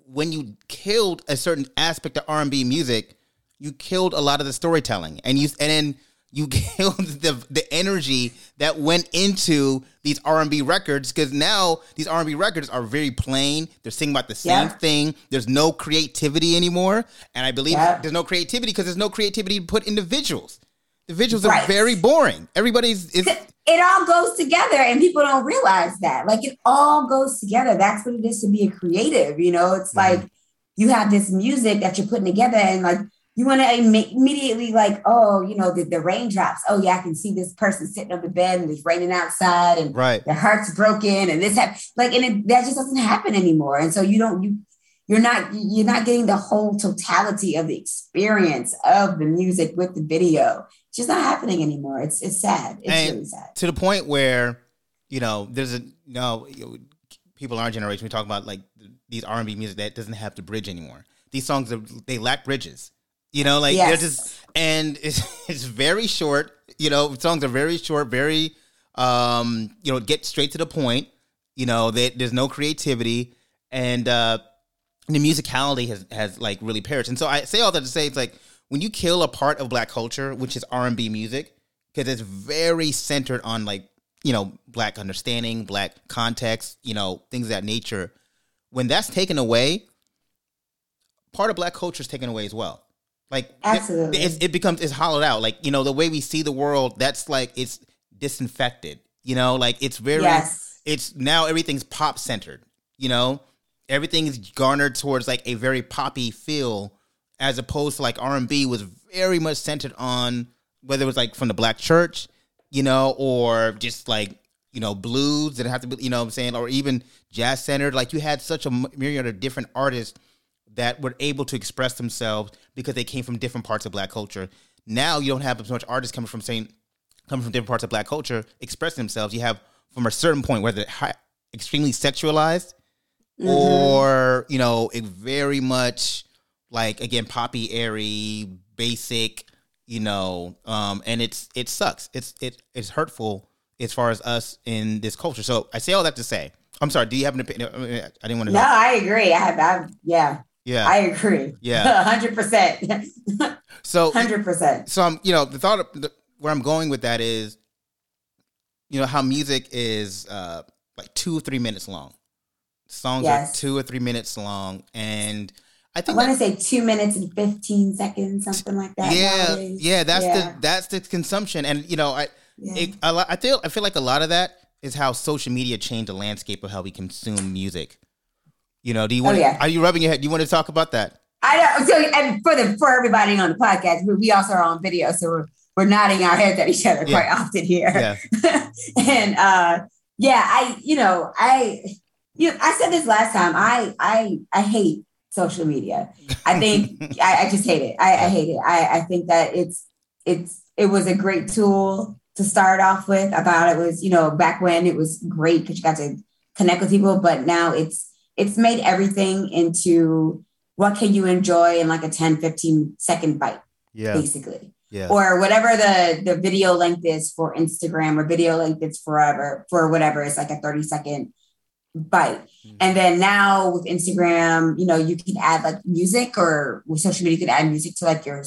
when you killed a certain aspect of R&B music, you killed a lot of the storytelling, and then you killed the energy that went into these R&B records, because now these R&B records are very plain. They're singing about the same thing. There's no creativity anymore. And I believe there's no creativity because there's no creativity put into visuals. The visuals are very boring. It all goes together, and people don't realize that. Like, it all goes together. That's what it is to be a creative, you know? It's like you have this music that you're putting together, and like, you want to immediately like, oh, you know, the raindrops. Oh, yeah, I can see this person sitting on the bed and it's raining outside and their heart's broken and this happened. Like, and that just doesn't happen anymore. And so you're not getting the whole totality of the experience of the music with the video. It's just not happening anymore. It's sad. It's really sad. To the point where, you know, people in our generation, we talk about like these R&B music that doesn't have the bridge anymore. These songs, they lack bridges. You know, like they're just, and it's very short. You know, songs are very short, very, you know, get straight to the point. You know, there's no creativity, and the musicality has like really perished. And so I say all that to say, it's like when you kill a part of Black culture, which is R&B music, because it's very centered on like, you know, Black understanding, Black context, you know, things of that nature. When that's taken away, part of Black culture is taken away as well. Like, absolutely. It's hollowed out. Like, you know, the way we see the world, that's like, it's disinfected, you know, like it's very, it's now everything's pop centered, you know, everything is garnered towards like a very poppy feel, as opposed to like R&B was very much centered on, whether it was like from the Black church, you know, or just like, you know, blues that have to be, you know what I'm saying? Or even jazz centered. Like you had such a myriad of different artists that were able to express themselves because they came from different parts of Black culture. Now you don't have as much artists coming from different parts of Black culture expressing themselves. You have from a certain point, whether extremely sexualized or, you know, it very much like, again, poppy, airy, basic, you know, and it sucks. It's hurtful as far as us in this culture. So I say all that to say, I'm sorry, do you have an opinion? I didn't want to. No, I agree. Yeah, I agree. Yeah, 100%. So 100%. So I'm, you know, the thought of where I'm going with that is, you know, how music is like 2 or 3 minutes long. Songs are 2 or 3 minutes long, and I think I want to say 2 minutes and 15 seconds, something like that. That's the consumption, and you know, I feel like a lot of that is how social media changed the landscape of how we consume music. You know, do you want? Are you rubbing your head? Do you want to talk about that? I know. So, and for everybody on the podcast, we also are on video, so we're nodding our heads at each other quite often here. Yeah. And I said this last time. I hate social media. I think I just hate it. I hate it. I think that it was a great tool to start off with. I thought it was, back when it was great because you got to connect with people, but now it's made everything into what can you enjoy in like a 10, 15 second bite, basically. Yeah. Or whatever the video length is for Instagram, or video length is whatever. It's like a 30 second bite. Mm-hmm. And then now with Instagram, you can add like music, or with social media, you can add music to like your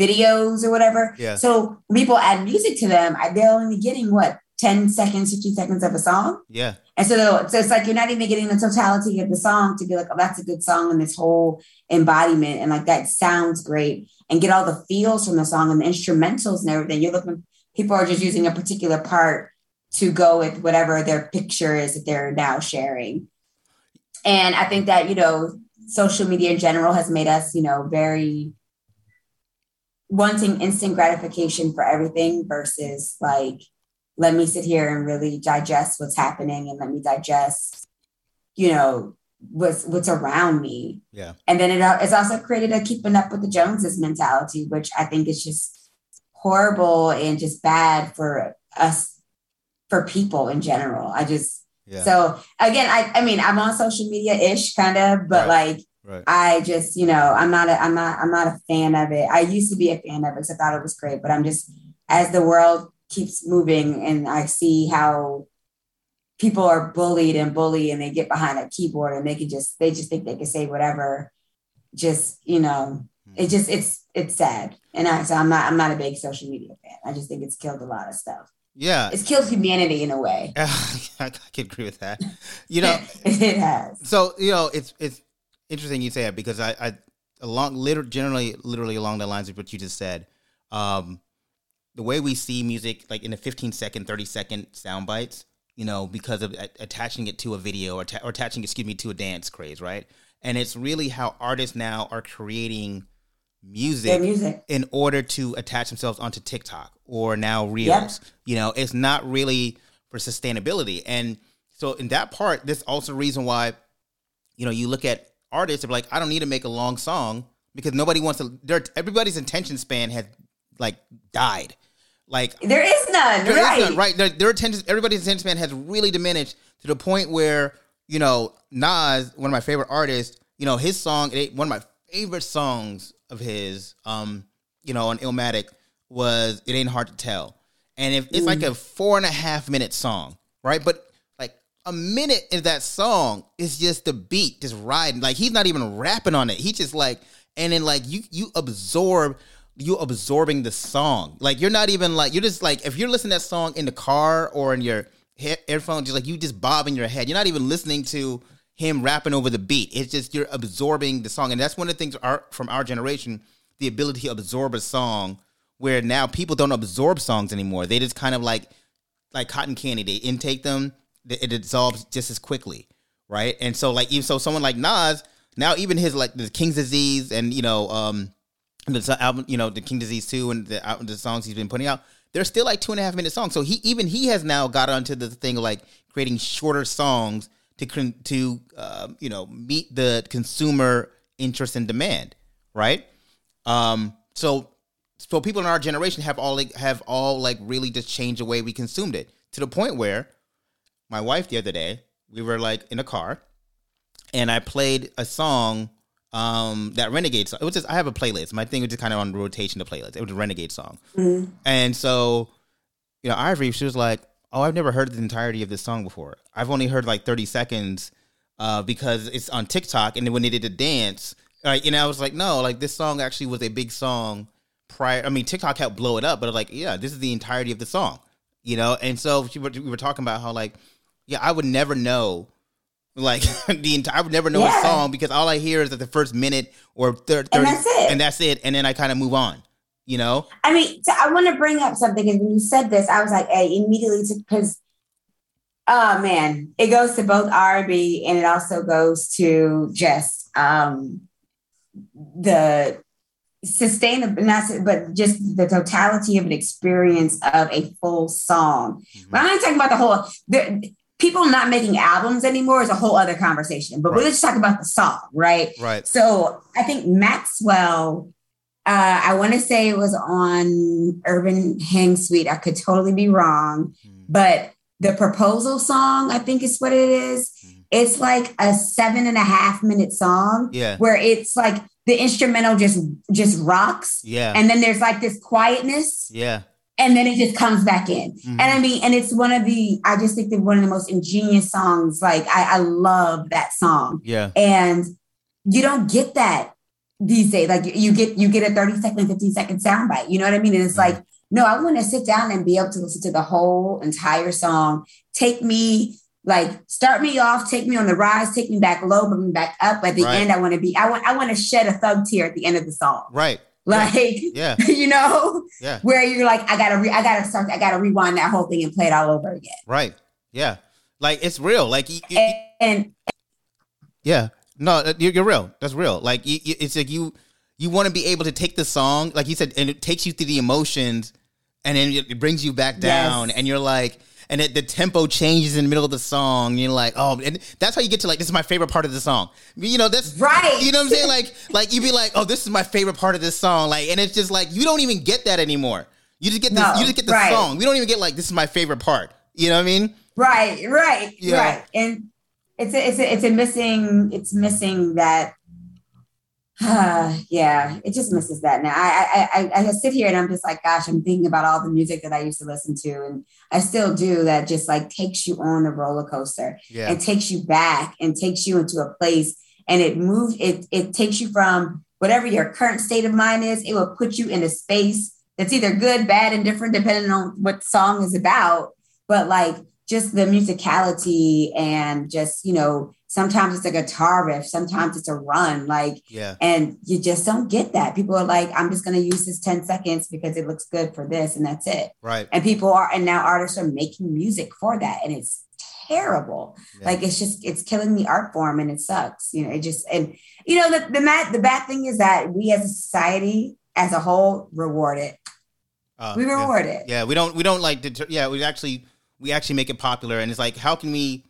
videos or whatever. Yeah. So when people add music to them, they're only getting what, 10 seconds, 15 seconds of a song. Yeah. And so it's like, you're not even getting the totality of the song to be like, oh, that's a good song, and this whole embodiment. And like, that sounds great, and get all the feels from the song and the instrumentals and everything. People are just using a particular part to go with whatever their picture is that they're now sharing. And I think that, social media in general has made us, very wanting instant gratification for everything versus like, let me sit here and really digest what's happening, and let me digest, what's around me. Yeah. And then it's also created a keeping up with the Joneses mentality, which I think is just horrible and just bad for us, for people in general. So again, I mean, I'm on social media ish kind of, but I just, I'm not a fan of it. I used to be a fan of it, so I thought it was great, but I'm just, as the world keeps moving and I see how people are bullied and they get behind a keyboard and they just think they can say whatever. It's sad. And I'm not a big social media fan. I just think it's killed a lot of stuff. Yeah. It's killed humanity in a way. I can agree with that. It has. So, it's interesting you say that, because generally along the lines of what you just said, the way we see music, like in the 15 second, 30 second sound bites, because of attaching it to a video or attaching, to a dance craze, right? And it's really how artists now are creating music in order to attach themselves onto TikTok or now Reels. Yeah. It's not really for sustainability. And so in that part, this also reason why, you look at artists and be like, I don't need to make a long song, because nobody wants to, everybody's attention span has like died. Like there is none, there right? Is none, right? Everybody's attention span has really diminished to the point where Nas, one of my favorite artists, his song, one of my favorite songs of his, on Illmatic was "It Ain't Hard to Tell," and if it's like a 4.5 minute song, right? But like a minute in that song is just the beat, just riding. Like he's not even rapping on it. He just like, and then like you absorb. You absorbing the song, like you're not even like, you're just like, if you're listening to that song in the car or in your earphone, just like you just bobbing your head, you're not even listening to him rapping over the beat. It's just you're absorbing the song, and that's one of the things from our generation, the ability to absorb a song, where now people don't absorb songs anymore. They just kind of like cotton candy, they intake them, it dissolves just as quickly, right? And so like even so, someone like Nas now, even his like the King's Disease and the album, the King Disease 2 and the songs he's been putting out, they're still like 2.5 minute songs. So he has now got onto the thing of like creating shorter songs to meet the consumer interest and demand, right? So people in our generation have all really just changed the way we consumed it, to the point where my wife the other day, we were like in a car, and I played a song. That Renegade song. It was just, I have a playlist. My thing was just kind of on rotation to playlist. It was a Renegade song. Mm-hmm. And so, Ivory, she was like, oh, I've never heard the entirety of this song before. I've only heard like 30 seconds because it's on TikTok. And then when they did the dance, and I was like, no, like this song actually was a big song prior. I mean, TikTok helped blow it up, but like, yeah, this is the entirety of the song, And so we were talking about how like, yeah, I would never know. Like I would never know a song, because all I hear is that the first minute or 30, and that's it. And that's it. And then I kind of move on, I mean, so I want to bring up something. And when you said this, I was like, I immediately took, because, oh man, it goes to both R&B and it also goes to just the sustainable, but just the totality of an experience of a full song. Mm-hmm. Well, I'm not talking about the whole, people not making albums anymore is a whole other conversation, but we're just talking about the song, right? Right. So I think Maxwell, I want to say it was on Urban Hang Suite. I could totally be wrong, but the proposal song, I think is what it is. It's like a 7.5 minute song where it's like the instrumental just rocks. Yeah. And then there's like this quietness. Yeah. And then it just comes back in. Mm-hmm. And I mean, and it's one of the, I just think that one of the most ingenious songs. Like I love that song. Yeah. And you don't get that these days. Like you get a 30 second, 15 second soundbite. You know what I mean? And it's like, no, I want to sit down and be able to listen to the whole entire song. Take me, like start me off, take me on the rise, take me back low, bring me back up. At the end, I want to be, I want to shed a thug tear at the end of the song. Right. Like, yeah. You know, yeah. Where you're like, I gotta rewind that whole thing and play it all over again. Right. Yeah. Like it's real. Like, yeah, no, you're real. That's real. Like it's like you want to be able to take the song, like you said, and it takes you through the emotions and then it brings you back down and you're like, and the tempo changes in the middle of the song. And you're like, oh, and that's how you get to like, this is my favorite part of the song. You know, that's right. You know what I'm saying? Like you'd be like, oh, this is my favorite part of this song. Like, and it's just like, you don't even get that anymore. You just get this, you just get the song. We don't even get like, this is my favorite part. You know what I mean? Right. And it's missing that. Yeah, it just misses that now. I sit here and I'm just like, gosh, I'm thinking about all the music that I used to listen to, and I still do, that just like takes you on the roller coaster and takes you back and takes you into a place, and it moves. It takes you from whatever your current state of mind is. It will put you in a space that's either good, bad, and different depending on what the song is about. But like just the musicality and just, you know. Sometimes it's a guitar riff. Sometimes it's a run. Like, and you just don't get that. People are like, I'm just going to use this 10 seconds because it looks good for this. And that's it. Right. And now artists are making music for that. And it's terrible. Yeah. Like, it's killing the art form and it sucks. You know, the bad thing is that we as a society as a whole reward it. We reward it. Yeah. We don't like, we actually make it popular. And it's like, how can we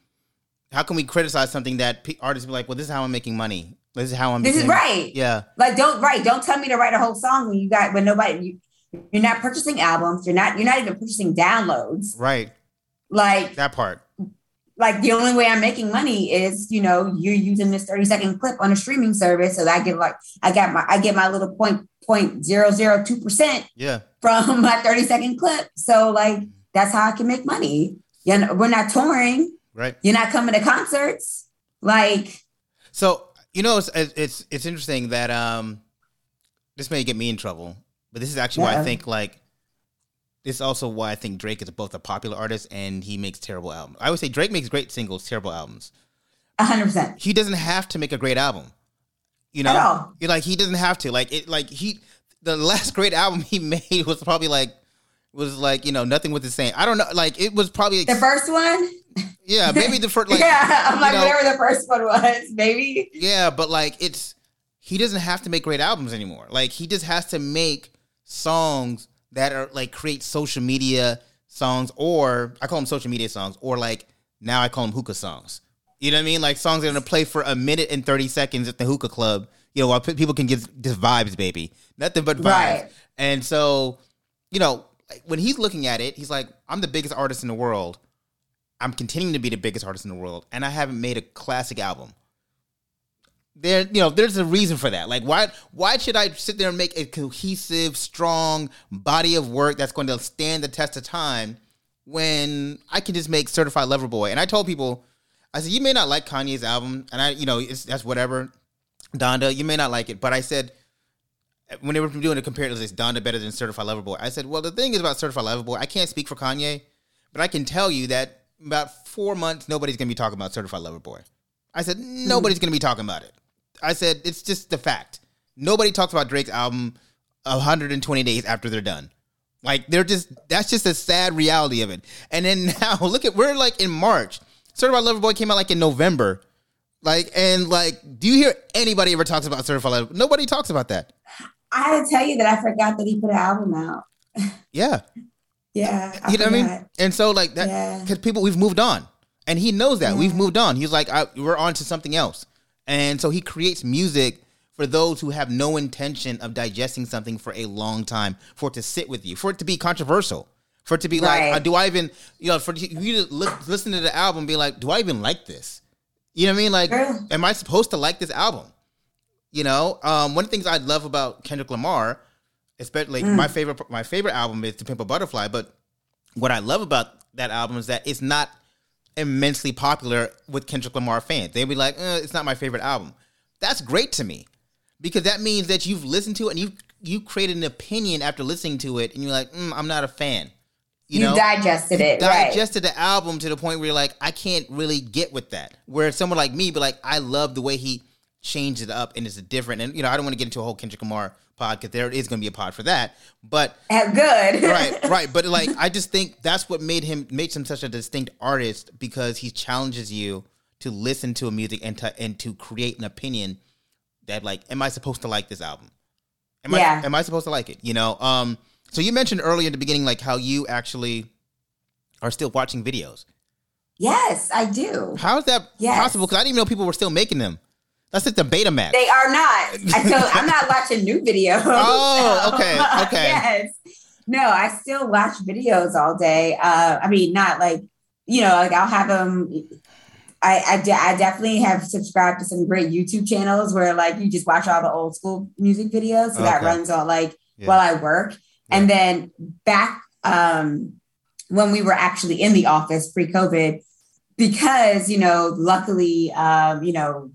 criticize something that artists be like, well, this is how I'm making money. This is how I'm making money. Right. Yeah. Like, don't tell me to write a whole song when you're not purchasing albums. You're not even purchasing downloads. Right. Like that part. Like the only way I'm making money is, you know, you're using this 30-second clip on a streaming service. So that I get my little 0.002% from my 30-second clip. So like, that's how I can make money. You know, we're not touring. Right. You're not coming to concerts. Like. So, you know, it's interesting that this may get me in trouble, but this is actually why I think like this is also why I think Drake is both a popular artist and he makes terrible albums. I would say Drake makes great singles, terrible albums. 100%. He doesn't have to make a great album. You know, at all. Like he doesn't have to the last great album he made was probably like. Was like, you know, Nothing Was the Same. I don't know. Like, it was probably... The first one? Yeah, maybe the first... Like, yeah, I'm like, whatever the first one was, maybe. Yeah, but like, it's... He doesn't have to make great albums anymore. Like, he just has to make songs that are, like, create social media songs or... I call them social media songs or, like, now I call them hookah songs. You know what I mean? Like, songs that are going to play for a minute and 30 seconds at the hookah club. You know, while people can get just vibes, baby. Nothing but vibes. Right. And so, you know... When he's looking at it, he's like, I'm the biggest artist in the world. I'm continuing to be the biggest artist in the world. And I haven't made a classic album. There's a reason for that. Like, why should I sit there and make a cohesive, strong body of work that's going to stand the test of time when I can just make Certified Lover Boy? And I told people, I said, you may not like Kanye's album. And I, you know, that's whatever. Donda, you may not like it. But I said... When they were doing a comparison, it's Donda better than Certified Lover Boy. I said, well, the thing is about Certified Lover Boy, I can't speak for Kanye, but I can tell you that in about 4 months, nobody's going to be talking about Certified Lover Boy. I said, nobody's going to be talking about it. I said, it's just the fact. Nobody talks about Drake's album 120 days after they're done. Like, that's just a sad reality of it. And then now, we're like in March. Certified Lover Boy came out like in November. Like, and like, do you hear anybody ever talks about Certified Letter? Nobody talks about that. I had to tell you that I forgot that he put an album out. Yeah. Yeah. You know what I mean? And so like that, because people, we've moved on, and he knows that we've moved on. He's like, we're on to something else. And so he creates music for those who have no intention of digesting something for a long time, for it to sit with you, for it to be controversial, for it to be like, do I even, you know, for you to listen to the album and be like, do I even like this? You know what I mean? Like, am I supposed to like this album? You know, one of the things I love about Kendrick Lamar, especially like, my favorite album is To Pimp a Butterfly. But what I love about that album is that it's not immensely popular with Kendrick Lamar fans. They'd be like, it's not my favorite album. That's great to me, because that means that you've listened to it and you created an opinion after listening to it, and you're like, I'm not a fan. You know? Digested the album to the point where you're like, I can't really get with that. Where someone like me be like, I love the way he changed it up and it's different. And, you know, I don't want to get into a whole Kendrick Lamar pod, because there is going to be a pod for that. But good. Right. But like, I just think that's what makes him such a distinct artist, because he challenges you to listen to a music and to create an opinion that like, am I supposed to like this album? Am I supposed to like it? You know, so you mentioned earlier at the beginning, like, how you actually are still watching videos. Yes, I do. How is that possible? Because I didn't even know people were still making them. That's at the Betamax. They are not. I'm not watching new videos. Oh, so. Okay. Yes. No, I still watch videos all day. I mean, not like, you know, like I'll have them. I definitely have subscribed to some great YouTube channels where like you just watch all the old school music videos. So that runs all like while I work. And then back when we were actually in the office pre-COVID, because, you know, luckily, you know,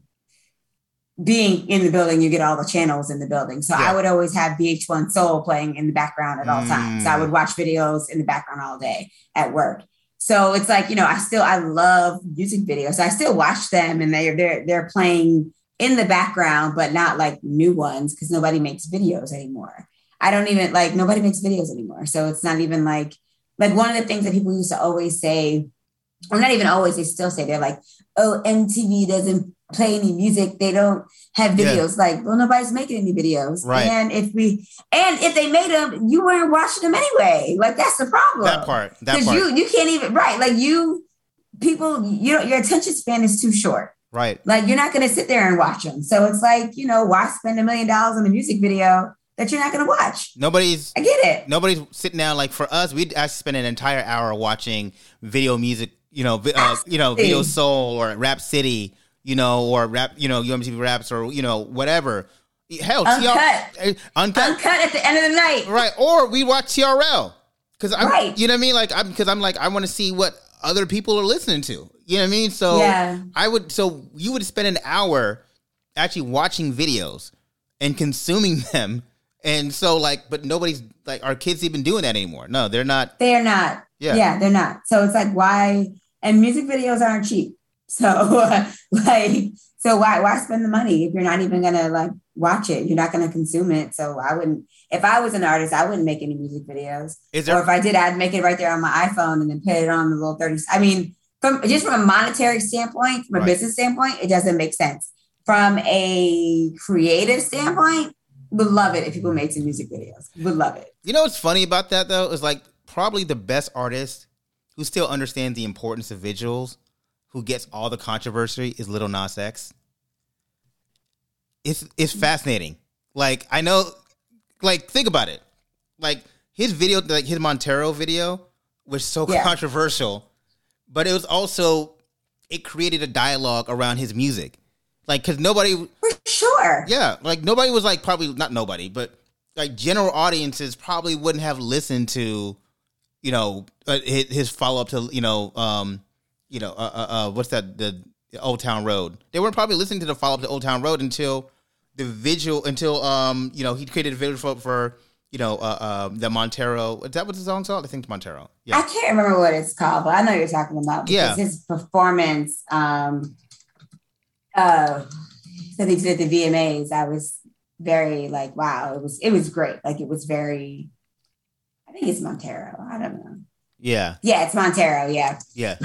being in the building, you get all the channels in the building. So I would always have VH1 Soul playing in the background at all times. I would watch videos in the background all day at work. So it's like, you know, I love music videos. So I still watch them, and they're playing in the background, but not like new ones, because nobody makes videos anymore. I don't even like, nobody makes videos anymore. So it's not even like one of the things that people used to always say, or not even always, they still say, they're like, oh, MTV doesn't play any music. They don't have videos. Yeah. Like, well, nobody's making any videos. Right. And if they made them, you weren't watching them anyway. Like, that's the problem. That part. Because you can't even, like your attention span is too short. Right. Like, you're not going to sit there and watch them. So it's like, you know, why spend $1 million on a music video that you're not going to watch? I get it. Nobody's sitting down. Like for us, we'd actually spend an entire hour watching video music, Video Soul or Rap City, you know, or rap, you know, Yo! MTV Raps, or, you know, whatever. Hell, Uncut at the end of the night. Right. Or we watch TRL. Because you know what I mean? Like, I want to see what other people are listening to. You know what I mean? So so you would spend an hour actually watching videos and consuming them. And so, like, but nobody's, like, our kids even doing that anymore. No, they're not. Yeah, they're not. So it's like, why? And music videos aren't cheap. So, why spend the money if you're not even going to, like, watch it? You're not going to consume it. So I wouldn't, if I was an artist, I wouldn't make any music videos. Or if I did, I'd make it right there on my iPhone and then put it on the little 30. I mean, from a monetary standpoint, from a business standpoint, it doesn't make sense. From a creative standpoint, would love it if people made some music videos. Would love it. You know what's funny about that, though, is like probably the best artist who still understands the importance of visuals, who gets all the controversy, is Lil Nas X. It's fascinating. Like, I know, like, think about it. Like, his video, like his Montero video was so controversial, but it was also, it created a dialogue around his music. Like, because nobody... Yeah, like nobody was like, probably not nobody, but like general audiences probably wouldn't have listened to, you know, his follow up to, what's that? The Old Town Road. They weren't probably listening to the follow up to Old Town Road until he created a video for the Montero. Is that what the song's called? I think it's Montero. Yeah. I can't remember what it's called, but I know what you're talking about. Because his performance, that he did at the VMAs, I was very like, wow, it was great. Like, it was very, I think it's Montero. I don't know. Yeah. Yeah, it's Montero. Yeah. Yeah.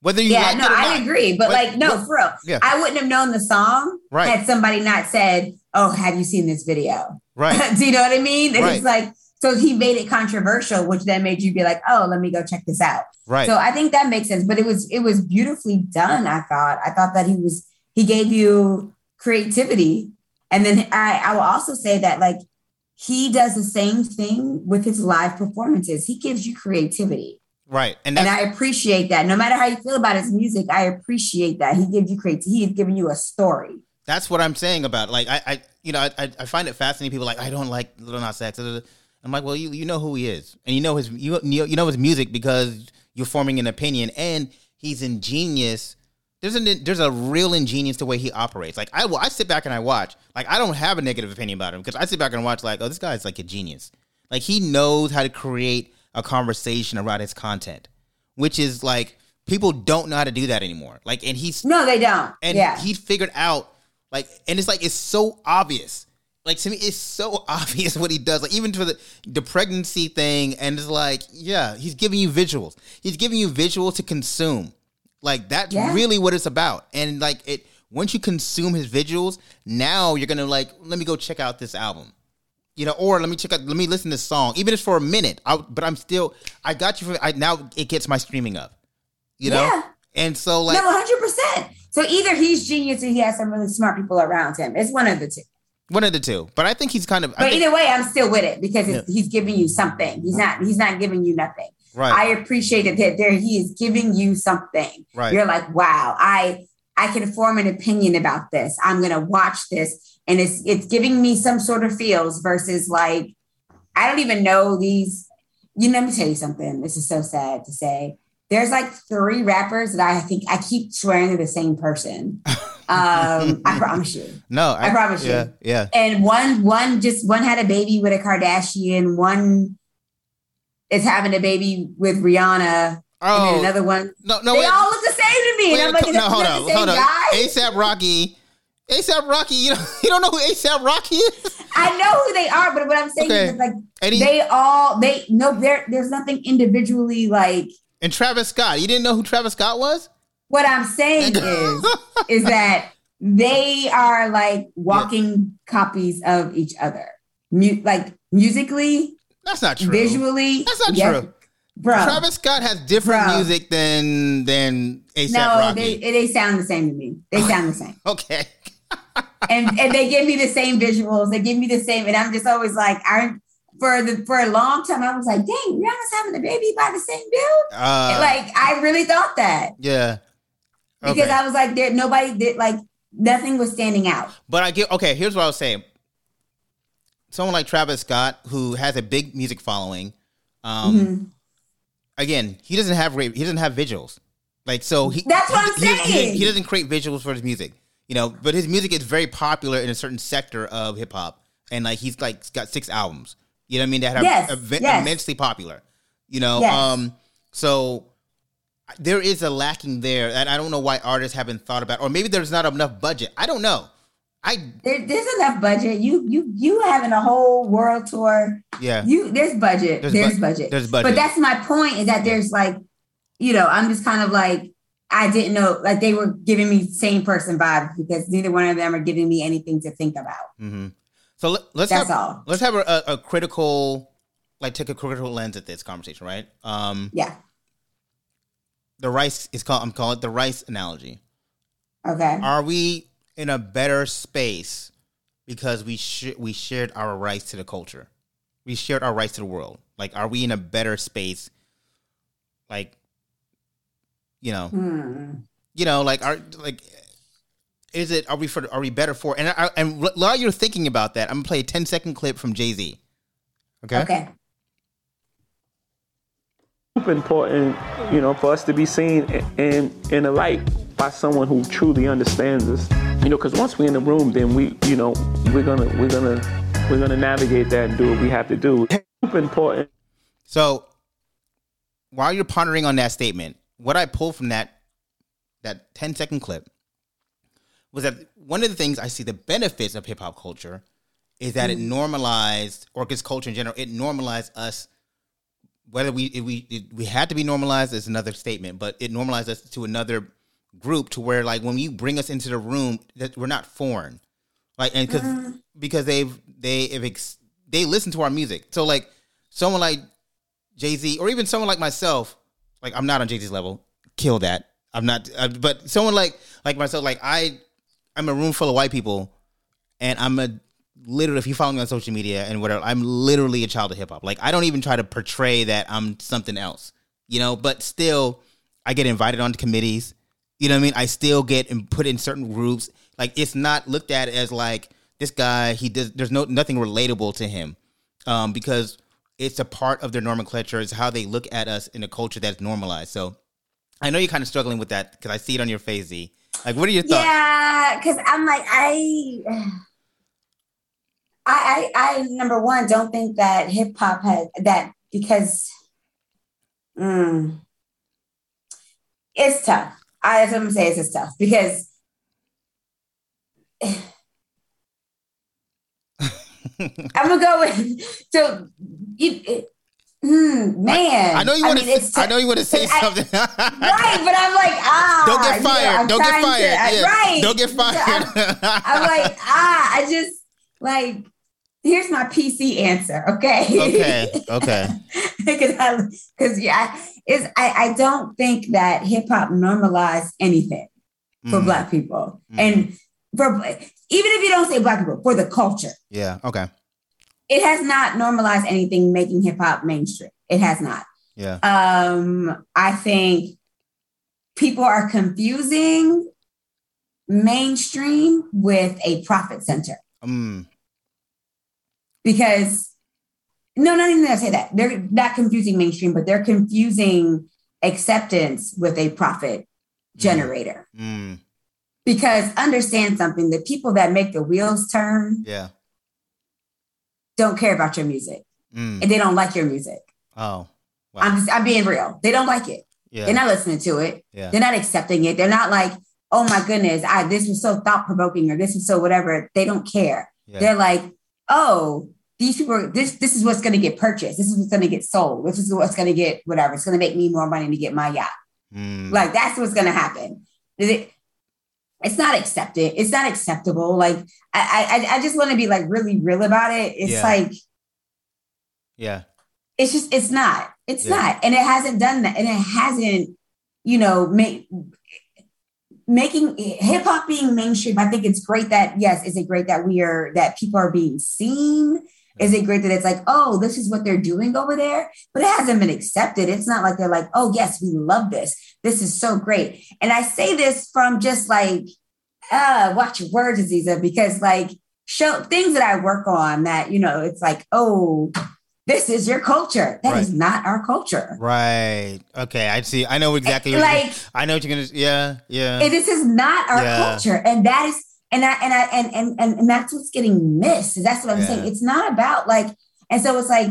Whether you like it or not. I agree. But for real, I wouldn't have known the song had somebody not said, "Oh, have you seen this video?" Right. Do you know what I mean? And it's like, so he made it controversial, which then made you be like, "Oh, let me go check this out." Right. So I think that makes sense. But it was beautifully done. I thought that he gave you creativity, and then I will also say that like he does the same thing with his live performances. He gives you creativity. Right. And I appreciate that. No matter how you feel about his music, I appreciate that. He gives you creativity. He's giving you a story. That's what I'm saying about like, I find it fascinating. People are like, I don't like Lil Nas X. I'm like, well, you know who he is, and you know his, you know his music because you're forming an opinion, and he's ingenious. There's a real ingenious to the way he operates. Like I sit back and I watch. Like I don't have a negative opinion about him because I sit back and watch like, oh, this guy's like a genius. Like he knows how to create a conversation around his content, which is like people don't know how to do that anymore. Like, and they don't. And he figured out like, and it's like, it's so obvious. Like to me, it's so obvious what he does. Like even for the pregnancy thing, and it's like, yeah, he's giving you visuals. He's giving you visuals to consume. Like that's really what it's about. And like it, once you consume his visuals, now you're going to like, let me go check out this album, you know, or let me listen to this song, even if for a minute, but I'm still, I got you. Now it gets my streaming up, you know? Yeah. And so like, no, 100%. So either he's genius or he has some really smart people around him. It's one of the two. But I think he's kind of, either way, I'm still with it because he's giving you something. He's not giving you nothing. Right. I appreciate it that he is giving you something. Right. You're like, wow, I can form an opinion about this. I'm going to watch this. And it's giving me some sort of feels versus like, I don't even know these. You know, let me tell you something. This is so sad to say. There's like 3 rappers that I think I keep swearing they're the same person. I promise you. No, I promise you. Yeah. And one had a baby with a Kardashian. One is having a baby with Rihanna. Oh, and then another one. No, they all look the same to me. And I'm like, hold on. ASAP Rocky. You don't know who ASAP Rocky is? I know who they are, but what I'm saying is like there's nothing individually like. And Travis Scott, you didn't know who Travis Scott was? What I'm saying is that they are like walking copies of each other. Musically. That's not true. Visually. That's not true. Bro. Travis Scott has different music than A$AP Rocky. They sound the same to me. They sound the same. Okay. and they give me the same visuals. They give me the same. And I'm just always like, for a long time, I was like, dang, Rihanna's having a baby by the same dude? I really thought that. Yeah. Okay. Because I was like, nothing was standing out. But here's what I was saying. Someone like Travis Scott, who has a big music following, again, he doesn't have visuals, like so. That's what I'm saying. He doesn't create visuals for his music, you know. But his music is very popular in a certain sector of hip hop, and like he's like got 6 albums, you know what I mean, that are immensely popular, you know. Yes. So there is a lacking there, and I don't know why artists haven't thought about, or maybe there's not enough budget. I don't know. There's enough budget. You having a whole world tour. Yeah. There's budget. But that's my point is that there's like, you know, I'm just kind of like, I didn't know, like they were giving me same person vibes because neither one of them are giving me anything to think about. Mm-hmm. So let's have a critical, like take a critical lens at this conversation. Right. The rice is called, I'm calling it the rice analogy. Okay. Are we in a better space because we shared our rights to the culture, we shared our rights to the world? Like, are we in a better space? Like, you know, you know, like, are we better for? And while you're thinking about that, I'm gonna play a 10-second clip from Jay-Z. Okay. Okay. It's important, you know, for us to be seen in a light by someone who truly understands us. You know, because once we're in the room, then we, you know, we're gonna navigate that and do what we have to do. It's important. So, while you're pondering on that statement, what I pulled from that 10-second clip was that one of the things I see the benefits of hip hop culture is that it normalized, or culture in general, it normalized us whether we had to be normalized is another statement, but it normalized us to another group to where, like, when you bring us into the room, that we're not foreign, like, and because they listen to our music. So like someone like Jay-Z, or even someone like myself, like I'm not on Jay-Z's level. Kill that. I'm not. But someone like myself, like I'm a room full of white people, and I'm a literally, if you follow me on social media and whatever, I'm literally a child of hip hop. Like I don't even try to portray that I'm something else, you know. But still, I get invited onto committees. You know what I mean? I still get and put in certain groups. Like it's not looked at as like this guy. He does. There's nothing relatable to him, because it's a part of their nomenclature. It's how they look at us in a culture that's normalized. So I know you're kind of struggling with that because I see it on your face, Z. Like, what are your thoughts? Yeah, because I'm like, I number one, don't think that hip hop has that because it's tough. That's what I'm saying, it's tough because I'm gonna go with so man. I know you want to say something, right? But I'm like, don't get fired. Don't get fired. Right? Don't get fired. I'm like, I just like. Here's my PC answer, okay? Okay. Because I don't think that hip hop normalized anything for Black people, and for even if you don't say Black people, for the culture. Yeah. Okay. It has not normalized anything making hip hop mainstream. It has not. Yeah. I think people are confusing mainstream with a profit center. Because, no, not even going to say that. They're not confusing mainstream, but they're confusing acceptance with a profit generator. Because understand something, the people that make the wheels turn don't care about your music. And they don't like your music. Oh, wow. I'm being real. They don't like it. Yeah. They're not listening to it. Yeah. They're not accepting it. They're not like, oh my goodness, this was so thought-provoking or this was so whatever. They don't care. Yeah. They're like, oh, these people are, this is what's going to get purchased. This is what's going to get sold. This is what's going to get whatever. It's going to make me more money to get my yacht. Like, that's what's going to happen. It's not accepted. It's not acceptable. Like, I just want to be, like, really real about it. It's like. Yeah. It's just, it's not. It's not. And it hasn't done that. And it hasn't, you know, making hip hop being mainstream. I think it's great that, yes, is it great that that people are being seen? Is it great that it's like, oh, this is what they're doing over there? But it hasn't been accepted. It's not like they're like, oh, yes, we love this. This is so great. And I say this from just like, watch your words, Aziza, because like show things that I work on that, you know, it's like, oh, this is your culture. That is not our culture. Right. Okay. I see. I know exactly. I know what you're gonna. Yeah. Yeah. And this is not our culture, and that is, and that's what's getting missed. And that's what I'm saying. It's not about like, and so it's like.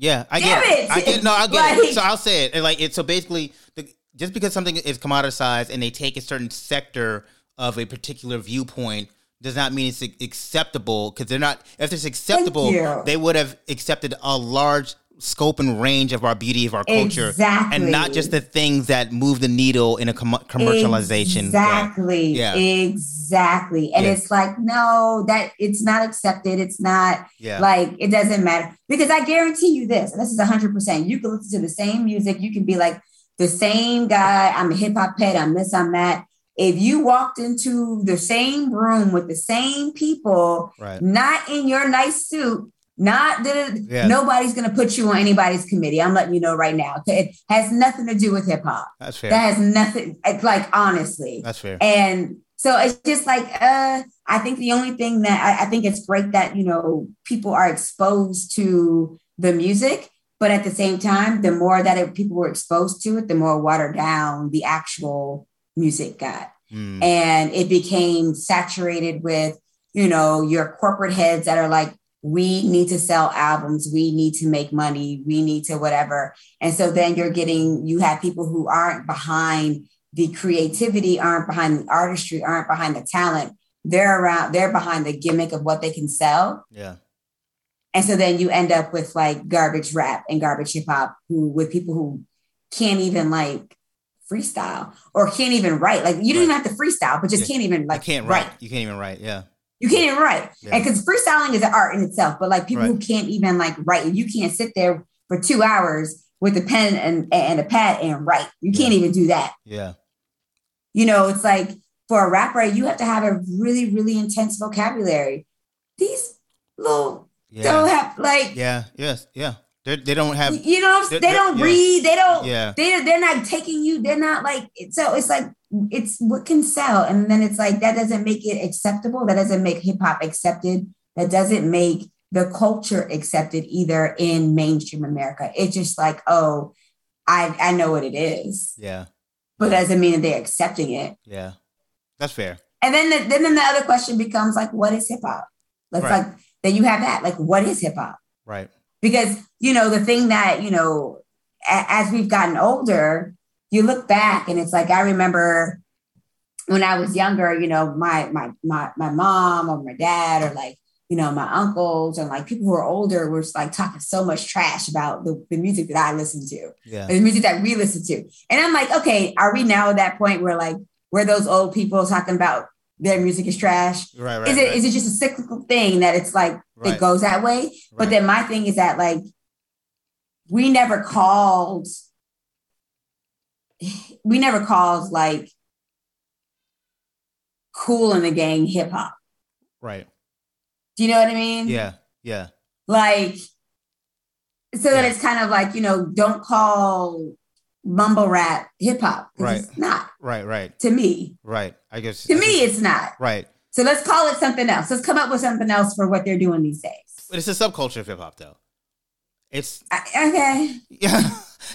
I get it. So I'll say it. And like it's so basically, just because something is commoditized and they take a certain sector of a particular viewpoint, does not mean it's acceptable, because they're not. If it's acceptable, they would have accepted a large scope and range of our beauty, of our culture, and not just the things that move the needle in a commercialization. Exactly. And it's like, no, that it's not accepted. It's not like, it doesn't matter, because I guarantee you this. And this is 100%. You can listen to the same music. You can be like the same guy. I'm a hip hop head. I'm this. I'm that. If you walked into the same room with the same people, not in your nice suit, nobody's going to put you on anybody's committee. I'm letting you know right now. It has nothing to do with hip hop. That's fair. That has nothing, like, honestly. That's fair. And so it's just like, I think the only thing that I think it's great that, you know, people are exposed to the music. But at the same time, the more that people were exposed to it, the more watered down the actual music got. And it became saturated with, you know, your corporate heads that are like, we need to sell albums, we need to make money, we need to whatever. And so then you have people who aren't behind the creativity, aren't behind the artistry, aren't behind the talent. They're behind the gimmick of what they can sell. Yeah. And so then you end up with like garbage rap and garbage hip hop with people who can't even like freestyle or can't even write. Like you don't even have to freestyle, but just can't even like write. You can't even write. Yeah. You can't even write. Yeah. And because freestyling is an art in itself, but like people who can't even like write, and you can't sit there for 2 hours with a pen and a pad and write. You can't even do that. Yeah. You know, it's like for a rapper, you have to have a really, really intense vocabulary. These little don't have like they don't have, you know, they don't read, they don't they're not taking you, they're not like, so it's like, it's what can sell. And then it's like, that doesn't make it acceptable, that doesn't make hip-hop accepted, that doesn't make the culture accepted either in mainstream America. It's just like, oh, I know what it is, but doesn't mean that they're accepting it. That's fair. And then the other question becomes like, what is hip-hop? That's like, then you have that, like, what is hip hop? Right. Because, you know, the thing that, you know, as we've gotten older, you look back and it's like, I remember when I was younger, you know, my mom or my dad or like, you know, my uncles and like people who are older were like talking so much trash about the music that I listened to, the music that we listened to. And I'm like, okay, are we now at that point where like, we're those old people talking about their music is trash? Is it just a cyclical thing that it's like it goes that way? But then my thing is that like we never called like Kool and the Gang hip hop. Right. Do you know what I mean? Yeah. Yeah. Like so that it's kind of like, you know, don't call mumble rap hip hop. It's not. Right. To me. Right. I guess. To me, it's not. Right. So let's call it something else. Let's come up with something else for what they're doing these days. But it's a subculture of hip hop, though. It's. Okay. Yeah.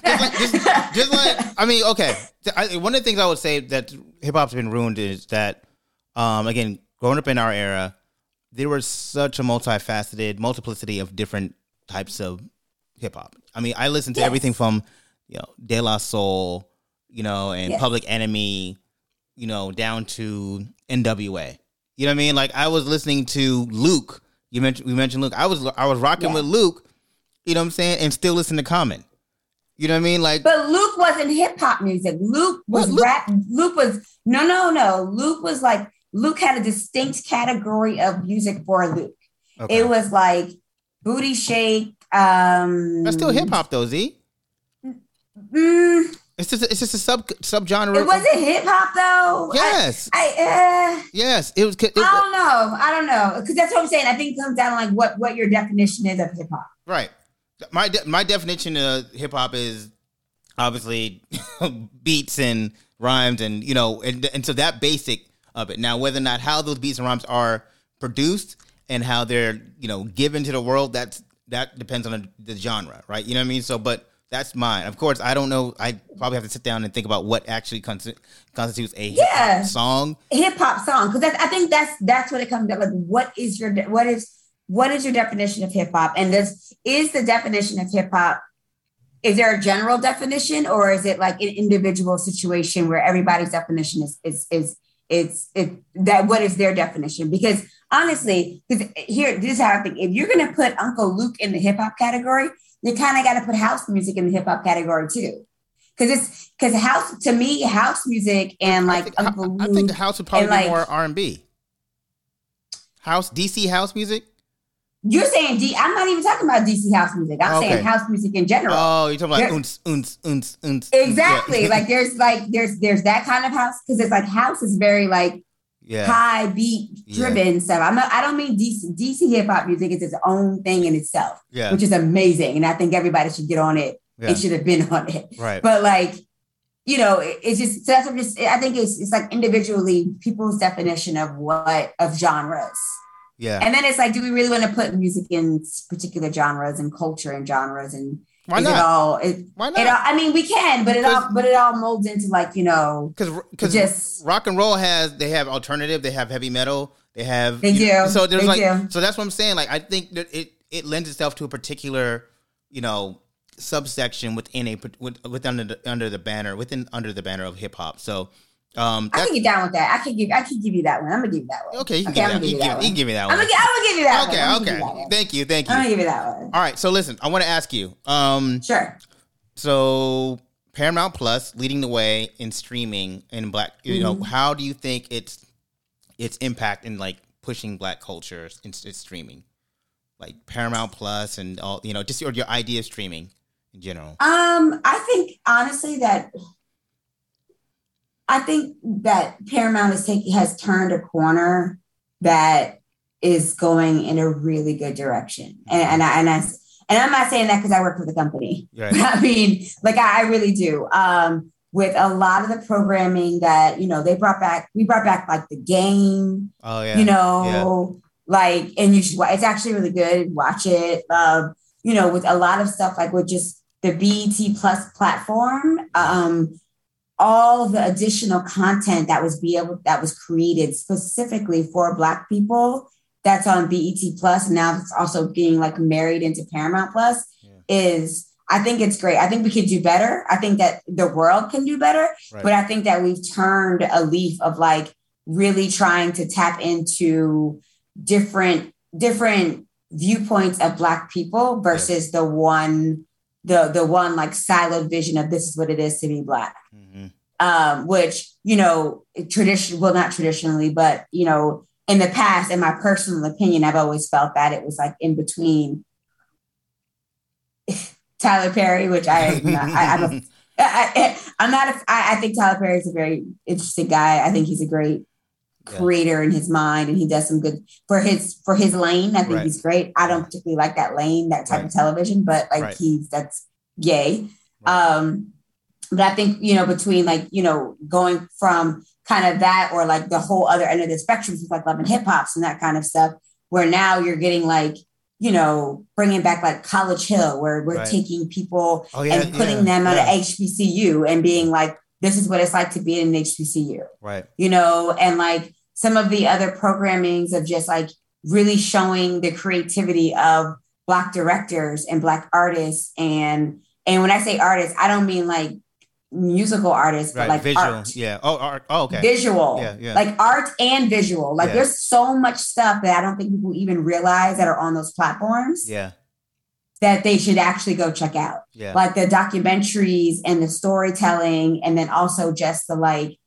just like, I mean, okay. One of the things I would say that hip hop's been ruined is that, again, growing up in our era, there was such a multifaceted multiplicity of different types of hip hop. I mean, I listened to everything from, you know, De La Soul, you know, and Public Enemy, you know, down to NWA. You know what I mean? Like I was listening to Luke. We mentioned Luke. I was rocking with Luke, you know what I'm saying? And still listen to Common. You know what I mean? Like, but Luke wasn't hip hop music. Luke was rap. Luke was no. Luke had a distinct category of music for Luke. Okay. It was like booty shake. That's still hip hop though, Z. Mm. It's just a subgenre. It wasn't hip hop though. Yes. Yes. It was. I don't know. Because that's what I'm saying. I think it comes down to like what your definition is of hip hop. Right. My definition of hip hop is obviously beats and rhymes and, you know, and so that basic of it. Now, whether or not how those beats and rhymes are produced and how they're, you know, given to the world, that depends on the genre. Right. You know what I mean? So, but. That's mine. Of course, I don't know. I probably have to sit down and think about what actually constitutes a hip-hop song. Hip hop song, because I think that's what it comes down. Like, what is your definition of hip hop? And this is the definition of hip hop. Is there a general definition, or is it like an individual situation where everybody's definition is that what is their definition? Because honestly, this is how I think. If you're going to put Uncle Luke in the hip hop category, you kind of got to put house music in the hip hop category too, because house, to me, house music and like I think house would probably be like, more R&B. House, DC house music. You're saying I'm not even talking about DC house music. I'm saying house music in general. Oh, you're talking about uns. Exactly. Yeah. There's that kind of house, because it's like house is very like high beat driven stuff. I don't mean DC hip hop music is its own thing in itself, which is amazing, and I think everybody should get on it. It should have been on it, right? But like, you know, it's just so that's what I'm just. I think it's like individually people's definition of genres. Yeah, and then it's like, do we really want to put music in particular genres and culture and genres and? Why not? Why not? I mean, we can, but it all molds into like, you know, because just rock and roll they have alternative, they have heavy metal, so that's what I'm saying. Like, I think that it lends itself to a particular, you know, subsection within under the banner of hip hop. So I can get down with that. I can give you that one. I'm gonna give you that one. Okay, you can give me that one. You can give me that one. I'm gonna give you that one. Okay. Thank you. I'm gonna give you that one. All right. So listen, I want to ask you. Sure. So Paramount Plus leading the way in streaming in Black. You know, how do you think its impact in like pushing Black cultures in streaming, like Paramount Plus and all? You know, just your idea of streaming in general. I think honestly that. I think that Paramount has turned a corner that is going in a really good direction. And I'm not saying that because I work for the company. Right. I mean, like I really do. With a lot of the programming that, you know, we brought back like The Game, and you should, it's actually really good. Watch it. You know, with a lot of stuff, like with just the BET Plus platform, all the additional content that was created specifically for Black people that's on BET Plus, now it's also being like married into Paramount Plus, I think it's great. I think we could do better. I think that the world can do better, right. But I think that we've turned a leaf of like really trying to tap into different viewpoints of Black people versus the one like siloed vision of this is what it is to be Black. Mm-hmm. Which, you know, not traditionally, but, you know, in the past, in my personal opinion, I've always felt that it was like in between Tyler Perry, which I think Tyler Perry is a very interesting guy. I think he's a great creator in his mind, and he does some good for his lane. I think he's great. I don't particularly like that lane, that type of television, but like that's yay. Right. But I think, you know, between like, you know, going from kind of that or like the whole other end of the spectrum with like Love and Hip Hops and that kind of stuff, where now you're getting like, you know, bringing back like College Hill, where we're taking people and putting them on an HBCU and being like, this is what it's like to be in an HBCU. Right. You know, and like some of the other programmings of just like really showing the creativity of Black directors and Black artists. And when I say artists, I don't mean like musical artists, but like visual art. Art. Oh, okay. Visual. Yeah. Like art and visual. Like there's so much stuff that I don't think people even realize that are on those platforms. Yeah. That they should actually go check out. Yeah. Like the documentaries and the storytelling, and then also just the like,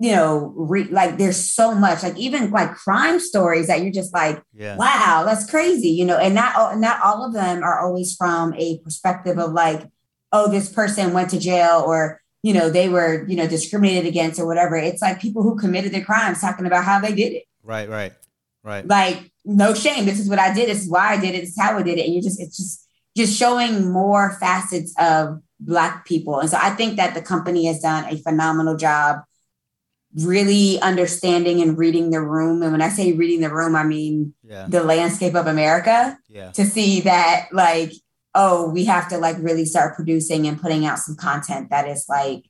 you know, like there's so much, like even like crime stories that you're just like, wow, that's crazy, you know, and not all of them are always from a perspective of like, oh, this person went to jail, or, you know, they were, you know, discriminated against or whatever. It's like people who committed their crimes talking about how they did it. Right. Like, no shame. This is what I did. This is why I did it. This is how I did it. And it's just showing more facets of Black people. And so I think that the company has done a phenomenal job really understanding and reading the room. And when I say reading the room, I mean the landscape of America to see that like, oh, we have to like really start producing and putting out some content that is like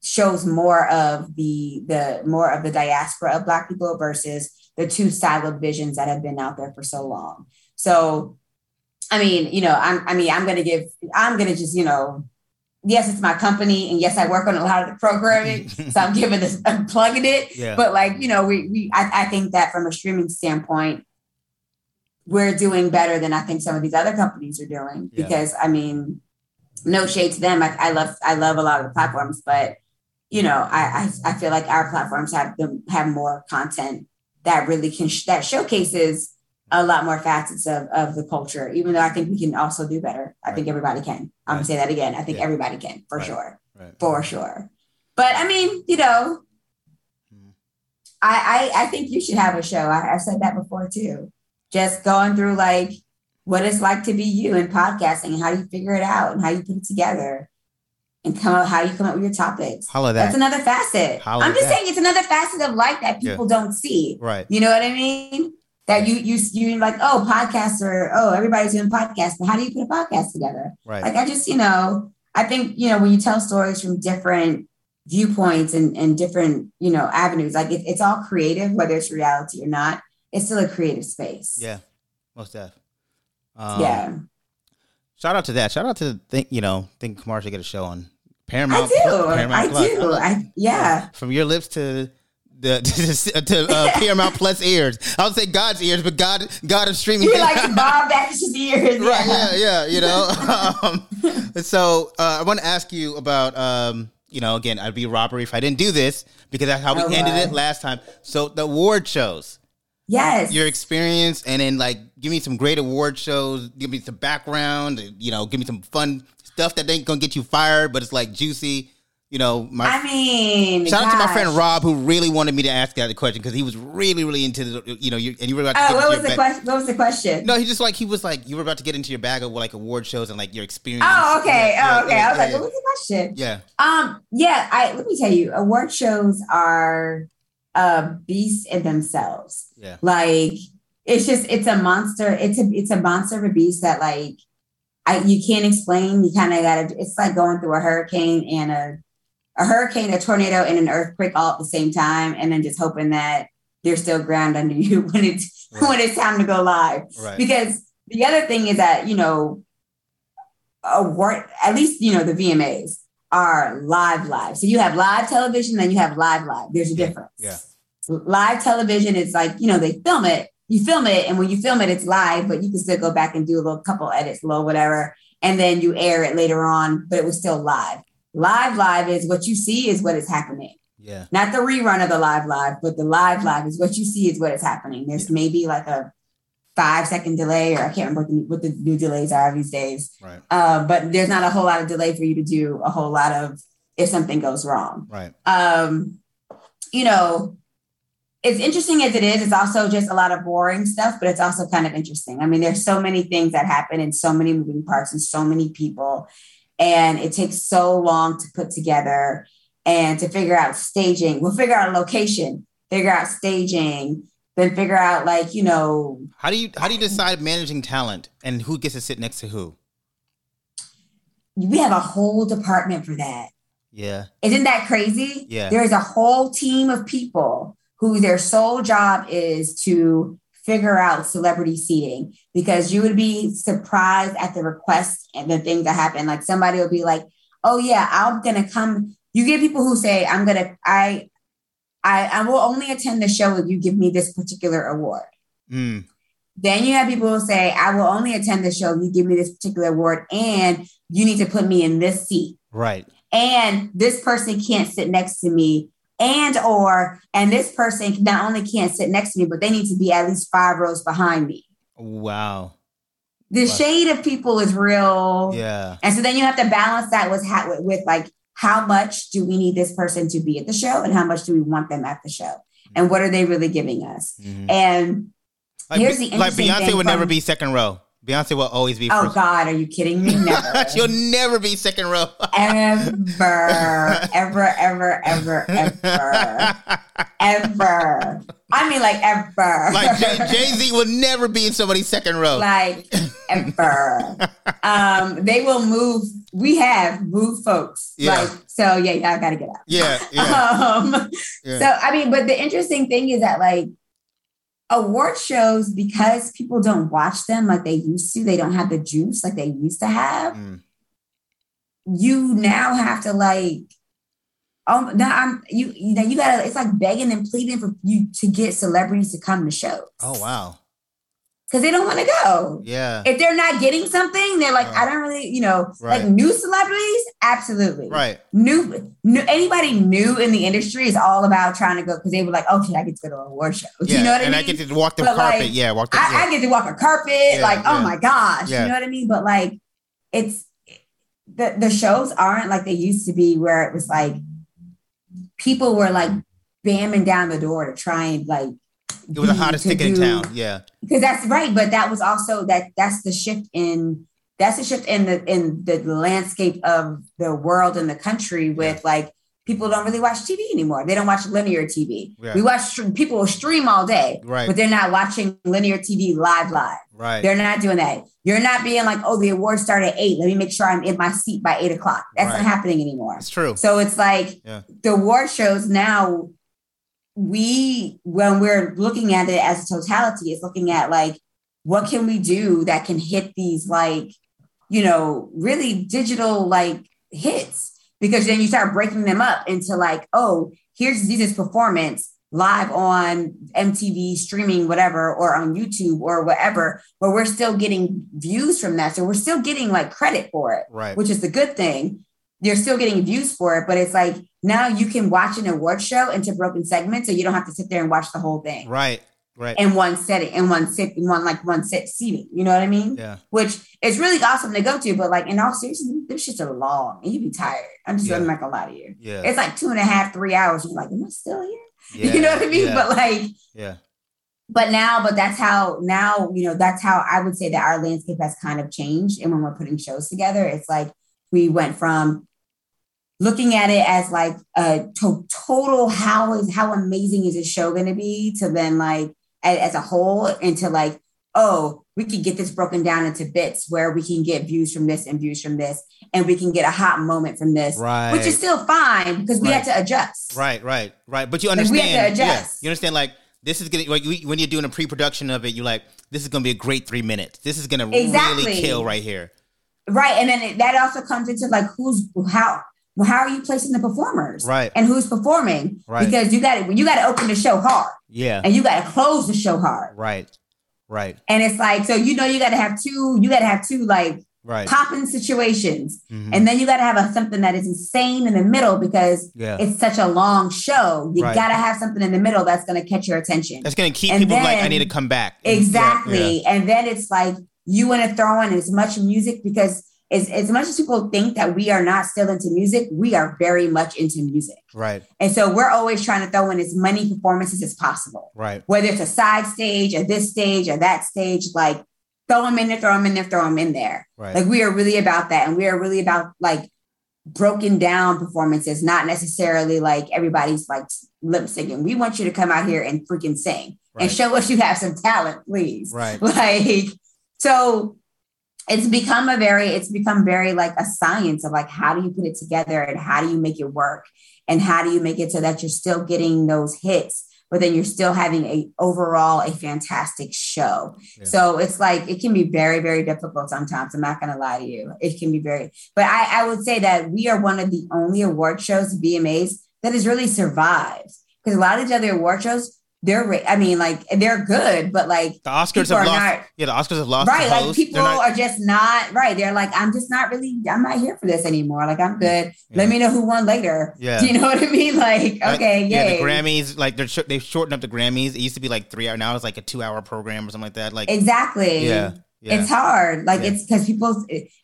shows more of the diaspora of Black people versus the two siloed visions that have been out there for so long. So, I mean, you know, I'm going to yes, it's my company, and yes, I work on a lot of the programming, so I'm plugging it. Yeah. But like, you know, I think that from a streaming standpoint, we're doing better than I think some of these other companies are doing because, I mean, no shade to them. I love a lot of the platforms, but, you know, I feel like our platforms have more content that really that showcases a lot more facets of the culture, even though I think we can also do better. I think everybody can. I'm going to say that again. I think everybody can, for sure. Right. For sure. But, I mean, you know, I think you should have a show. I've said that before, too. Just going through like what it's like to be you in podcasting and how you figure it out and how you put it together and how you come up with your topics. That's another facet. I'm just saying it's another facet of life that people don't see. Right. You know what I mean? That you like, oh, podcasts are, everybody's doing podcasts, but how do you put a podcast together? Right. Like I just, you know, I think, you know, when you tell stories from different viewpoints and different, you know, avenues, like it's all creative, whether it's reality or not. It's still a creative space. Yeah, most definitely. Shout out to that. Shout out to think Kamara should get a show on Paramount. I do. Paramount Plus. I do. Yeah. From your lips to Paramount Plus ears. I would say God's ears, but God of streaming. You're like Bob Bacchus's ears. Yeah. Right. Yeah. You know. So I want to ask you about. You know, again, I'd be robbery if I didn't do this because that's how we ended it last time. So the award shows. Yes. Your experience, and then like give me some great award shows. Give me some background. You know, give me some fun stuff that ain't gonna get you fired, but it's like juicy. You know, shout out to my friend Rob, who really wanted me to ask that question because he was really into the, you know, you were about to. What was the question? No, he was like you were about to get into your bag of like award shows and like your experience. Oh, okay. I was like, what was the question? Yeah. Let me tell you, award shows are a beast in themselves. Yeah. Like it's a monster. It's a monster of a beast that like you can't explain. You kind of gotta. It's like going through a hurricane and a hurricane, a tornado, and an earthquake all at the same time, and then just hoping that there's still ground under you when it's time to go live. Right. Because the other thing is that, you know, at least, you know, the VMAs are live. So you have live television, then you have live. There's a difference. Yeah. So live television is like, you know, they film it, you film it, and when you film it, it's live, but you can still go back and do a little couple edits, a little whatever, and then you air it later on, but it was still live. Live is what you see is what is happening. Yeah. Not the rerun of the live, but the live is what you see is what is happening. There's maybe like a 5-second delay, or I can't remember what the new delays are these days. Right. But there's not a whole lot of delay for you to do a whole lot of if something goes wrong. Right. You know, as interesting as it is, it's also just a lot of boring stuff, but it's also kind of interesting. I mean, there's so many things that happen and so many moving parts and so many people. And it takes so long to put together and to figure out staging. We'll figure out location, figure out staging, then figure out like, you know. How do you decide managing talent and who gets to sit next to who? We have a whole department for that. Yeah. Isn't that crazy? Yeah. There is a whole team of people who their sole job is to figure out celebrity seating, because you would be surprised at the requests and the things that happen. Like somebody will be like, oh yeah, I'm going to come. You get people who say, I will only attend the show if you give me this particular award. Mm. Then you have people who say, I will only attend the show if you give me this particular award and you need to put me in this seat. Right. And this person can't sit next to me. And this person not only can't sit next to me, but they need to be at least 5 rows behind me. Wow. The shade of people is real. Yeah. And so then you have to balance that with like, how much do we need this person to be at the show and how much do we want them at the show? Mm-hmm. And what are they really giving us? Mm-hmm. And like, here's the interesting Beyonce thing would never be second row. Beyonce will always be first. Oh, God, are you kidding me? Never. You'll never be second row. Ever. I mean, like, ever. Like, Jay-Z will never be in somebody's second row. Like, ever. They will move. We have moved folks. Yeah. Like, so, yeah, y'all got to get out. Yeah. So, I mean, but the interesting thing is that, like, award shows, because people don't watch them like they used to, they don't have the juice like they used to have. Mm. You now have to like, you gotta, it's like begging and pleading for you to get celebrities to come to shows. Oh, wow. Because they don't want to go. Yeah. If they're not getting something, they're like, I don't really, you know, like new celebrities. Absolutely. Right. New, anybody new in the industry is all about trying to go because they were like, oh, shit, I get to go to award shows. Yeah, you know what I mean? And I get to walk the carpet. Like, yeah. I get to walk a carpet. Yeah, like, oh my gosh. Yeah. You know what I mean? But like, it's the shows aren't like they used to be, where it was like people were like bamming down the door to try and like, it was the hottest ticket in town. Yeah. Because that's right. But that was also that's the shift in the landscape of the world and the country with like, people don't really watch TV anymore. They don't watch linear TV. Yeah. We watch people will stream all day, right, but they're not watching linear TV live. Right. They're not doing that. You're not being like, oh, the awards start at 8. Let me make sure I'm in my seat by 8 o'clock. That's not happening anymore. It's true. So it's like the award shows now, when we're looking at it as a totality, it's looking at like, what can we do that can hit these like, you know, really digital like hits? because then you start breaking them up into like, oh, here's Aziza's performance live on MTV streaming, whatever, or on YouTube or whatever, but we're still getting views from that. So we're still getting like credit for it, right? Which is the good thing. You're still getting views for it, but it's like now you can watch an award show into broken segments. So you don't have to sit there and watch the whole thing. Right. Right. In one setting, in one seating. You know what I mean? Yeah. Which is really awesome to go to, but like in all seriousness, this shit's long and you'd be tired. I'm not gonna lie to you. Yeah. It's like 2.5-3 hours. You're like, am I still here? Yeah, you know what I mean? Yeah. But like, yeah. But that's how I would say that our landscape has kind of changed. And when we're putting shows together, it's like we went from looking at it as like a total how amazing is this show going to be, to then like as a whole, into like, oh, we could get this broken down into bits where we can get views from this and views from this, and we can get a hot moment from this, right? Which is still fine because we had to adjust. Right. But you understand, like we had to adjust. Yeah, you understand, like this is getting like when you're doing a pre-production of it, you're like, this is going to be a great 3 minutes. This is going to really kill right here. Right, and then that also comes into like how are you placing the performers, right? And who's performing, right? Because you got to open the show hard, yeah, and you got to close the show hard, right? Right. And it's like, so, you know, you got to have two like popping situations. Mm-hmm. And then you got to have something that is insane in the middle, because it's such a long show. You got to have something in the middle that's going to catch your attention. That's going to keep people like, I need to come back. Exactly. Yeah. And then it's like, you want to throw in as much music, because as much as people think that we are not still into music, we are very much into music. Right. And so we're always trying to throw in as many performances as possible. Right. Whether it's a side stage or this stage or that stage, like throw them in there. Right. Like we are really about that. And we are really about like broken down performances, not necessarily like everybody's like lip syncing. We want you to come out here and freaking sing and show us you have some talent, please. Right. Like, so it's become very like a science of like, how do you put it together and how do you make it work? And how do you make it so that you're still getting those hits, but then you're still having overall a fantastic show. Yeah. So it's like, it can be very, very difficult sometimes. I'm not going to lie to you. It can be but I would say that we are one of the only award shows, VMAs, that has really survived, because a lot of the other award shows, they're good, but like the Oscars have lost. The Oscars have lost. Right, like people are just not right. They're like, I'm not here for this anymore. Like I'm good. Yeah. Let me know who won later. Yeah, do you know what I mean? Like, okay, yeah. The Grammys, like they've shortened up the Grammys. It used to be like 3 hours. Now it's like a 2-hour program or something like that. Like exactly. Yeah. It's hard. Like it's because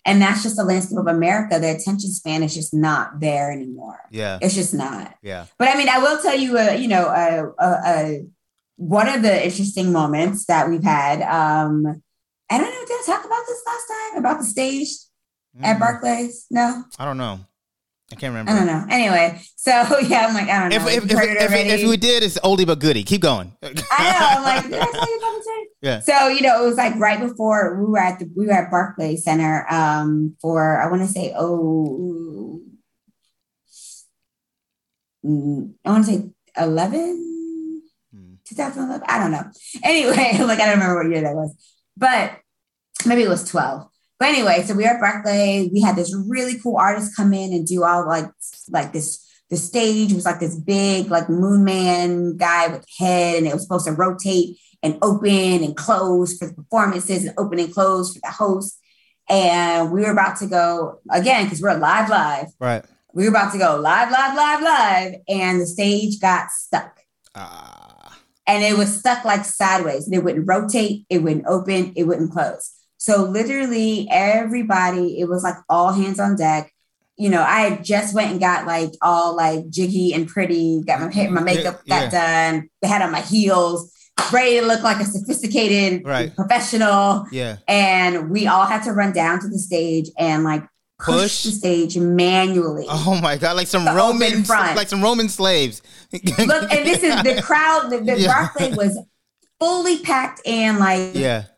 and that's just the landscape of America. The attention span is just not there anymore. Yeah. It's just not. Yeah. But I mean, I will tell you, one of the interesting moments that we've had, I don't know, did I talk about this last time about the stage at Barclays? No, I don't know. I can't remember. I don't know. Anyway, so yeah, I'm like, I don't know. If we did, it's oldie but goodie. Keep going. I know. I'm like, did I tell you about the stage? Yeah. So, you know, it was like right before we were at Barclays Center for, I want to say, I want to say 2011. I don't know. Anyway, like, I don't remember what year that was, but maybe it was 12. But anyway, so we were at Barclays. We had this really cool artist come in and do all like this. The stage was like this big, like moon man guy with a head, and it was supposed to rotate and open and close for the performances and open and close for the host. And we were about to go again, because we're live. Right. We were about to go live. And the stage got stuck. And it was stuck like sideways. It wouldn't rotate. It wouldn't open. It wouldn't close. So literally everybody, it was like all hands on deck. You know, I just went and got like all like jiggy and pretty, got my makeup done, had on my heels, ready to look like a sophisticated professional. Yeah. And we all had to run down to the stage and like push the stage manually. Oh my God, like some Roman slaves. Look, and this is the crowd, the Barclay was fully packed in, like,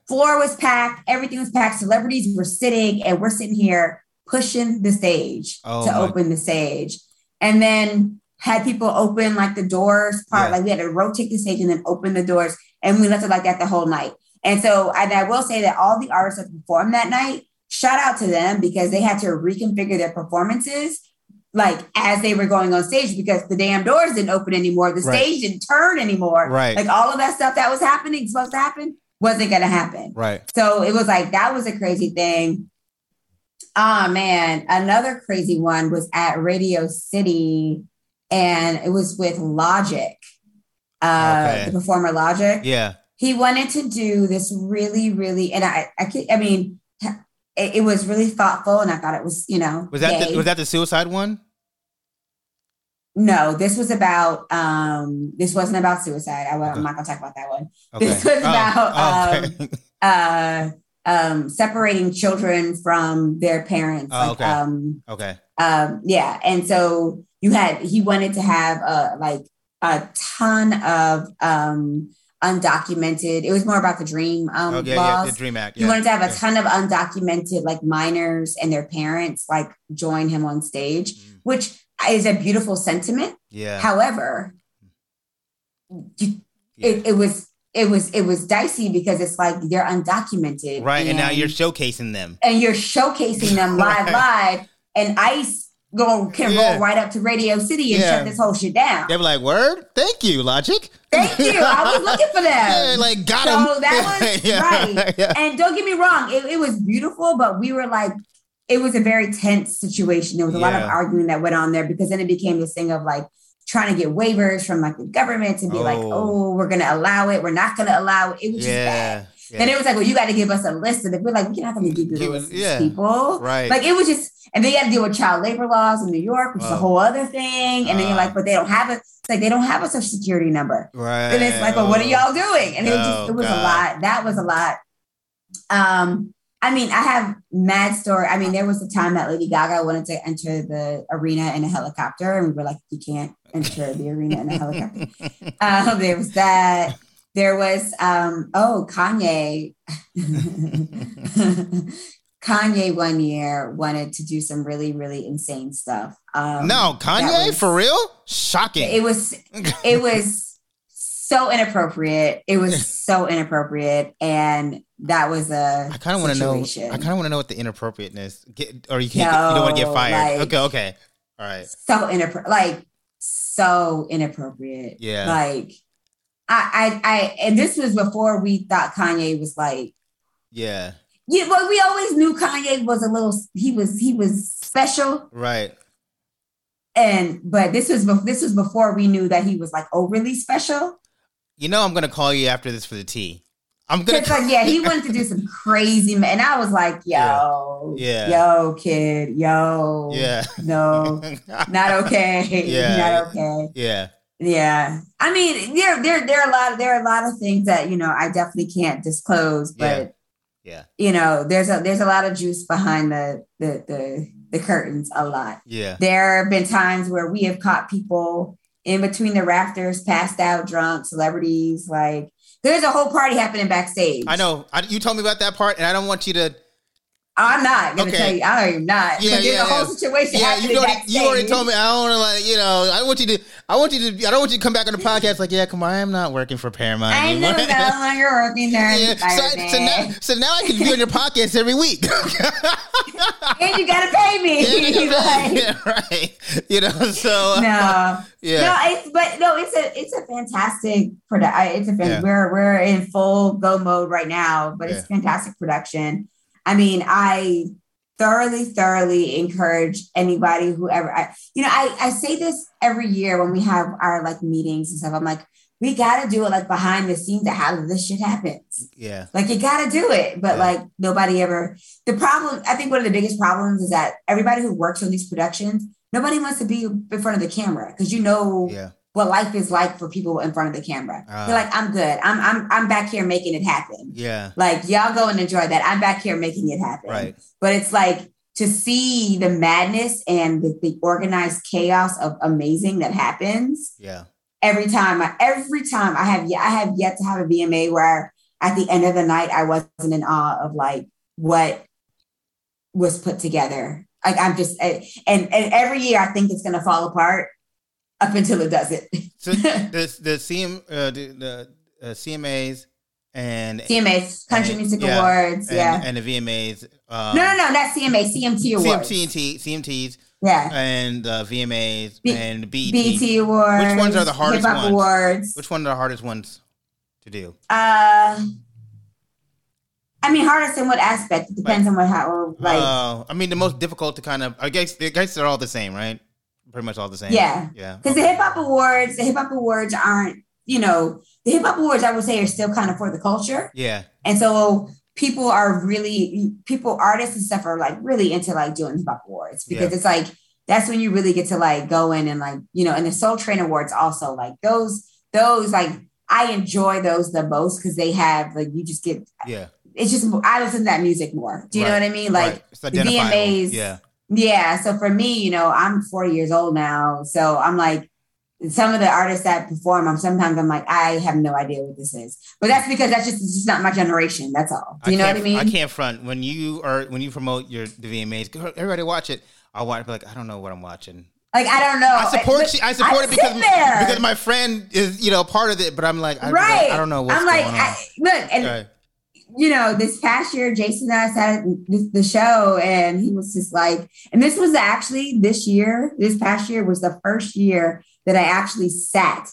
floor was packed, everything was packed, celebrities were sitting, and we're sitting here pushing the stage to open the stage. And then had people open like the doors part, like we had to rotate the stage and then open the doors, and we left it like that the whole night. And so I will say that all the artists that performed that night, shout out to them, because they had to reconfigure their performances like as they were going on stage, because the damn doors didn't open anymore. The stage didn't turn anymore. Right. Like all of that stuff that was happening, supposed to happen, wasn't going to happen. Right. So it was like, that was a crazy thing. Oh man. Another crazy one was at Radio City, and it was with Logic, the performer Logic. Yeah. He wanted to do this really, really, and I mean, it was really thoughtful, and I thought it was, you know, was that the suicide one? No, this was about, this wasn't about suicide. I'm not going to talk about that one. Okay. This was about separating children from their parents. Yeah. And so he wanted to have a ton of, undocumented. It was more about the Dream laws. Yeah, the Dream Act. Yeah. He wanted to have a ton of undocumented minors and their parents join him on stage, which is a beautiful sentiment. Yeah. However, it was dicey, because it's they're undocumented. Right. And now you're showcasing them. And you're showcasing them live. And ICE can roll right up to Radio City and shut this whole shit down. They were like, word? Thank you, Logic. Thank you. I was looking for them. Got him. So that was right. Yeah. And don't get me wrong. It was beautiful, but we were it was a very tense situation. There was a lot of arguing that went on there, because then it became this thing of trying to get waivers from the government to be we're going to allow it. We're not going to allow it. It was just bad. Yeah. Then it was well, you got to give us a list. And we're we're not going to give you the list of people. Right. It was just, and then you had to deal with child labor laws in New York, which is a whole other thing. And then you're but they don't have it. It's they don't have a social security number. Right. And it's well, what are y'all doing? And it was a lot. That was a lot. I mean, I have mad story. I mean, there was a time that Lady Gaga wanted to enter the arena in a helicopter. And we were like, you can't enter the arena in a helicopter. There was that. There was, Kanye. Kanye one year wanted to do some really, really insane stuff. No, Kanye? For real? Shocking. It was so inappropriate. It was so inappropriate. And that was a situation. I kind of want to know what the inappropriateness, you don't want to get fired. Okay. All right. So inappropriate. Yeah. And this was before we thought Kanye was yeah. Yeah, well, we always knew Kanye was he was special. Right. But this was before we knew that he was overly special. You know, I'm going to call you after this for the tea. I'm going to he wanted to do some crazy, man. And I was like, yo, kid, no, not okay. Yeah. Not okay. Yeah. Yeah. I mean, there are a lot of things that, I definitely can't disclose, but yeah. There's a lot of juice behind the curtains, a lot. Yeah. There have been times where we have caught people in between the rafters, passed out, drunk, celebrities, there's a whole party happening backstage. I know. You told me about that part, and I don't want you to. I'm not going to tell you. I am not. Yeah, there's a whole situation happening backstage. You already told me. I don't want to I don't want you to come back on the podcast come on, I am not working for Paramount anymore. I know no longer working there. Yeah. So now I can be on your podcast every week. And you got to pay me. Right. So. It's a fantastic product. We're in full go mode right now, but it's a fantastic production. I mean, I thoroughly encourage anybody, whoever, I say this every year when we have our meetings and stuff. I'm like, we got to do it behind the scenes of how this shit happens. Yeah. You got to do it. But nobody ever, the problem, I think one of the biggest problems is that everybody who works on these productions, nobody wants to be in front of the camera, because what life is for people in front of the camera. They're like, I'm good. I'm back here making it happen. Yeah. Y'all go and enjoy that. I'm back here making it happen. Right. But it's to see the madness and the organized chaos of amazing that happens. Yeah. Every time I have yet to have a VMA where at the end of the night, I wasn't in awe of what was put together. I'm just, and every year I think it's going to fall apart. Up until it doesn't. So the CMAs and CMAs, Country Music Awards, and the VMAs. No, not CMA, CMT awards. CMTs. Yeah. And VMAs and BET. BET Awards. Which ones are the hardest ones? Hip-Hop Awards. Which one are the hardest ones to do? I mean, hardest in what aspect? It depends on what, how, like. I mean, the most difficult to kind of, I guess they're all the same, right? Pretty much all the same. Yeah. Yeah. Because the hip hop awards aren't, you know, the hip hop awards, I would say, are still kind of for the culture. Yeah. And so artists and stuff are like really into like doing hip hop awards because it's like, that's when you really get to like go in and like, you know, and the Soul Train Awards also, like those, like I enjoy those the most because they have like, you just get, it's just, I listen to that music more. Do you know what I mean? Like the VMAs. Yeah. Yeah. So for me, you know, I'm 40 years old now. So I'm like, some of the artists that perform, I'm like, I have no idea what this is. But that's because it's just not my generation. That's all. Do you know what I mean? I can't front. When you promote the VMAs, everybody watch it. I'll watch it, like, I don't know what I'm watching. Like, I don't know. I support it because my friend is, you know, part of it. But I'm like, I don't know what's going on. You know, this past year, Jason and I sat at the show, and he was just like, and this was actually this past year was the first year that I actually sat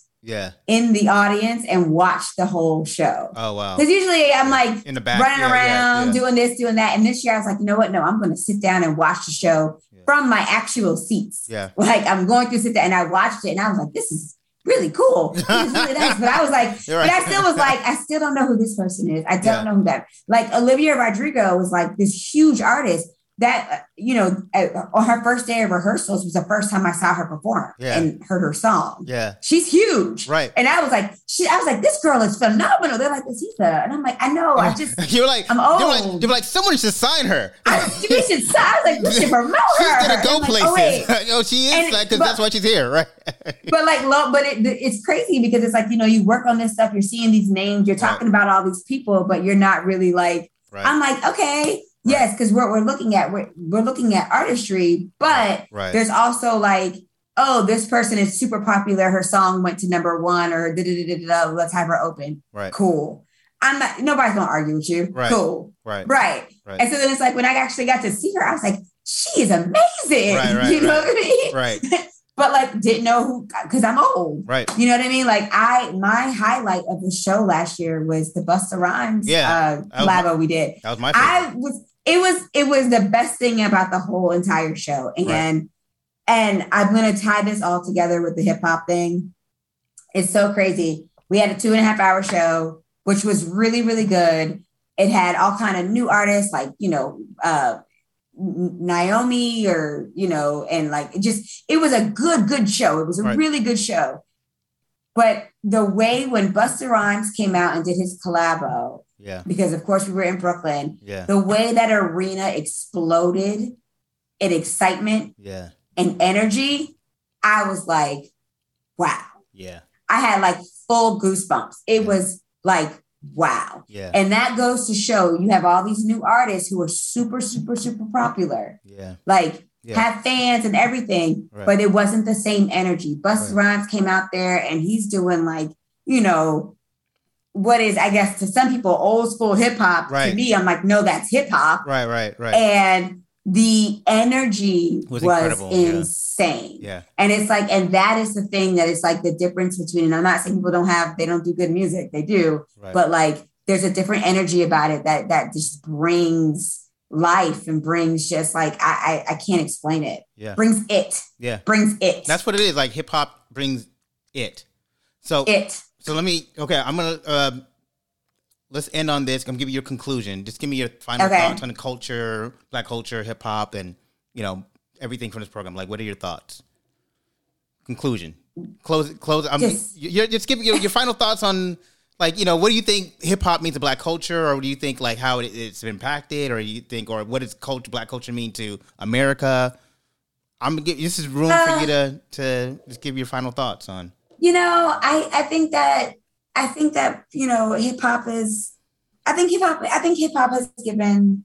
in the audience and watched the whole show. Oh, wow. Because usually I'm like in the back, running around, doing this, doing that. And this year I was like, you know what? No, I'm going to sit down and watch the show from my actual seats. Yeah. Like I'm going to sit down, and I watched it, and I was like, this is really cool. It was really nice. But I was like, but I still was like, I still don't know who this person is. I don't know who that. Like Olivia Rodrigo was like this huge artist that, you know, on her first day of rehearsals was the first time I saw her perform and heard her song. Yeah. She's huge. Right. And I was like, this girl is phenomenal. They're like, Aziza. And I'm like, I know. I just, you're like, I'm old. You're like, someone should sign her. I was like, we should promote her. She's going to go places. Like, oh, she is. And, like, because that's why she's here. Right. But like, it's crazy because it's like, you know, you work on this stuff, you're seeing these names, you're talking about all these people, but you're not really like, I'm like, okay. Yes, because we're looking at artistry, but there's also like, oh, this person is super popular. Her song went to number one, or let's have her open. Right. Cool. Nobody's gonna argue with you. Right. Cool. Right. And so then it's like when I actually got to see her, I was like, she is amazing. Right, you know what I mean? Right. But like, didn't know who, because I'm old. Right. You know what I mean? Like my highlight of the show last year was the Busta Rhymes collabo we did. That was my favorite. It was the best thing about the whole entire show. And I'm going to tie this all together with the hip hop thing. It's so crazy. We had a 2.5-hour show, which was really, really good. It had all kind of new artists like, you know, Naomi or, you know, and like, it was a good show. It was a really good show. But the way when Busta Rhymes came out and did his collabo, because of course we were in Brooklyn. Yeah. The way that arena exploded in excitement and energy, I was like, wow. Yeah. I had like full goosebumps. It was like, wow. Yeah. And that goes to show you have all these new artists who are super, super, super popular. Yeah. Like have fans and everything, but it wasn't the same energy. Busta Rhymes came out there and he's doing like, you know, what is, I guess, to some people, old school hip hop. Right. To me, I'm like, no, that's hip hop. Right. And the energy was insane. Yeah. And it's like, and that is the thing that is like the difference between, and I'm not saying people they don't do good music. They do. Right. But like, there's a different energy about it that just brings life and brings just like, I can't explain it. Yeah. Brings it. Yeah. Brings it. That's what it is. Like hip hop brings it. So let me, I'm going to, let's end on this. I'm going to give you your conclusion. Just give me your final thoughts on the culture, Black culture, hip hop, and, you know, everything from this program. Like, what are your thoughts? Conclusion. Close. Just give your final thoughts on, like, you know, what do you think hip hop means to Black culture? Or do you think, like, how it's impacted? Or you think, or what does Black culture mean to America? This is room for you to just give your final thoughts on. You know, I think that, you know, hip hop has given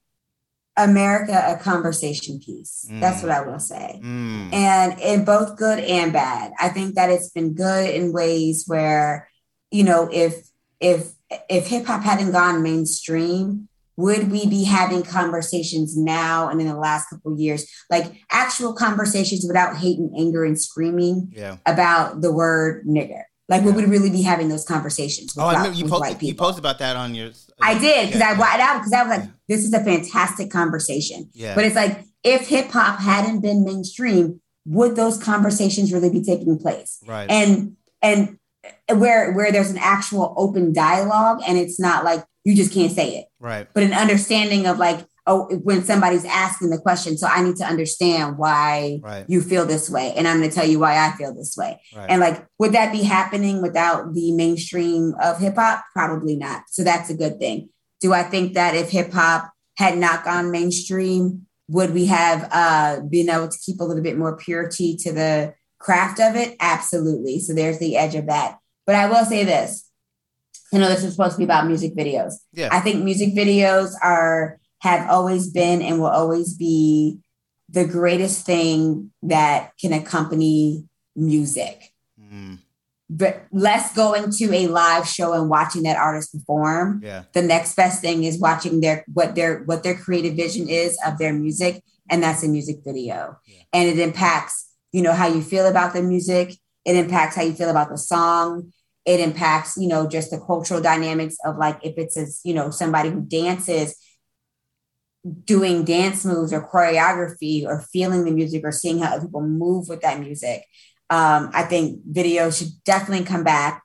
America a conversation piece. That's what I will say. And in both good and bad, I think that it's been good in ways where, you know, if hip hop hadn't gone mainstream, would we be having conversations now and in the last couple of years, like actual conversations without hate and anger and screaming about the word nigger? Like, we would really be having those conversations with, oh, I remember you posted, you posted about that on your... I did, because I was like, this is a fantastic conversation. Yeah. But it's like, if hip-hop hadn't been mainstream, would those conversations really be taking place? Right. And where there's an actual open dialogue, and it's not like, you just can't say it. Right. But an understanding of like, oh, when somebody's asking the question, so I need to understand why you feel this way. And I'm going to tell you why I feel this way. Right. And like, would that be happening without the mainstream of hip hop? Probably not. So that's a good thing. Do I think that if hip hop had not gone mainstream, would we have been able to keep a little bit more purity to the craft of it? Absolutely. So there's the edge of that. But I will say this, you know, this is supposed to be about music videos. Yeah. I think music videos have always been and will always be the greatest thing that can accompany music. Mm. But less going to a live show and watching that artist perform. Yeah. The next best thing is watching what their creative vision is of their music, and that's a music video. Yeah. And it impacts, you know, how you feel about the music. It impacts how you feel about the song. It impacts, you know, just the cultural dynamics of like, if it's a, you know, somebody who dances, doing dance moves or choreography or feeling the music or seeing how other people move with that music. I think videos should definitely come back.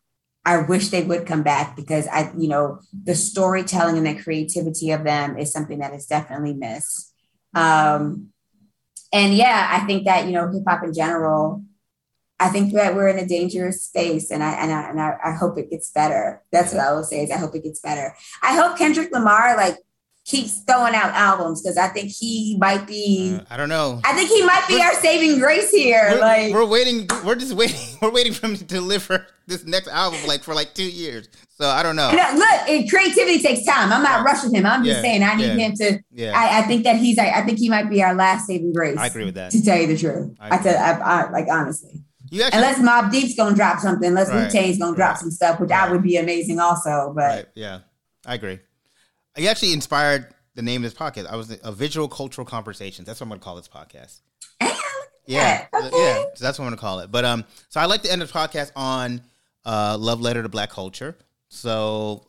I wish they would come back because the storytelling and the creativity of them is something that is definitely missed. I think that, you know, hip hop in general, I think that we're in a dangerous space, and I hope it gets better. That's what I will say, is I hope it gets better. I hope Kendrick Lamar, like, keeps throwing out albums, because I think he might be... I think he might be our saving grace here. We're waiting for him to deliver this next album for 2 years. So I don't know. Creativity takes time. I'm not rushing him. I'm just saying I need him to... Yeah. I think that I think he might be our last saving grace. I agree with that. To tell you the truth. I honestly. Unless Mobb Deep's going to drop something, unless Wu Tang's going to drop some stuff, which I would be amazing also. But yeah, I agree. You actually inspired the name of this podcast. I was a visual cultural conversations. That's what I'm going to call this podcast. So that's what I'm going to call it. But so I like to end the podcast on love letter to Black culture. So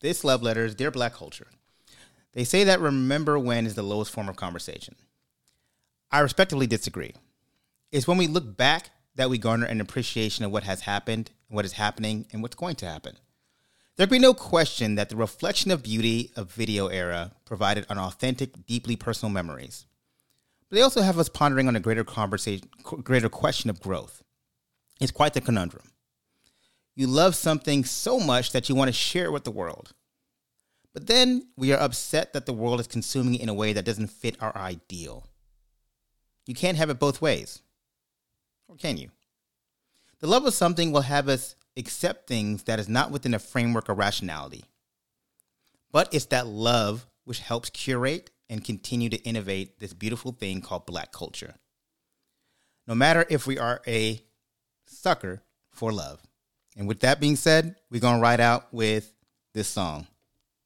this love letter is, dear Black culture. They say that remember when is the lowest form of conversation. I respectfully disagree. It's when we look back that we garner an appreciation of what has happened, what is happening, and what's going to happen. There can be no question that the reflection of beauty of video era provided an authentic, deeply personal memories. But they also have us pondering on a greater question of growth. It's quite the conundrum. You love something so much that you want to share it with the world. But then we are upset that the world is consuming it in a way that doesn't fit our ideal. You can't have it both ways. Or can you? The love of something will have us accept things that is not within a framework of rationality. But it's that love which helps curate and continue to innovate this beautiful thing called Black culture. No matter if we are a sucker for love. And with that being said, we're going to ride out with this song.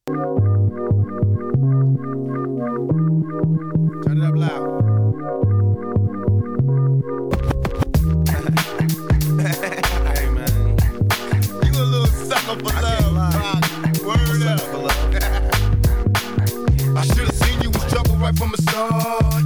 Turn it up loud. I should have seen you was trouble right from the start.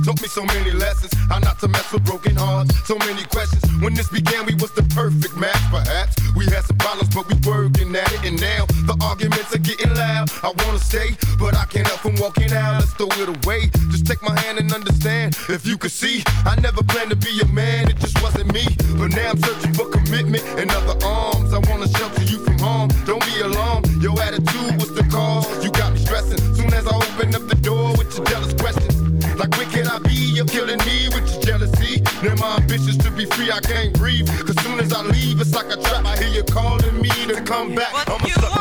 Taught me so many lessons, how not to mess with broken hearts. So many questions. When this began, we was the perfect match. Perhaps we had some problems, but we working at it. And now the arguments are getting loud. I want to stay, but I can't help from walking out. Let's throw it away. Just take my hand and understand. If you could see, I never planned to be a man. It just wasn't me. But now I'm searching for commitment and other arms. I want to shelter you from harm. Don't be alarmed. Your attitude was the cause. You got me stressing. Soon as I open up the door with your jealous questions, like where can I be? You're killing me with your jealousy. Now my ambitions to be free, I can't breathe. Cause soon as I leave, it's like a trap. I hear you calling me to come back. I'm a sucker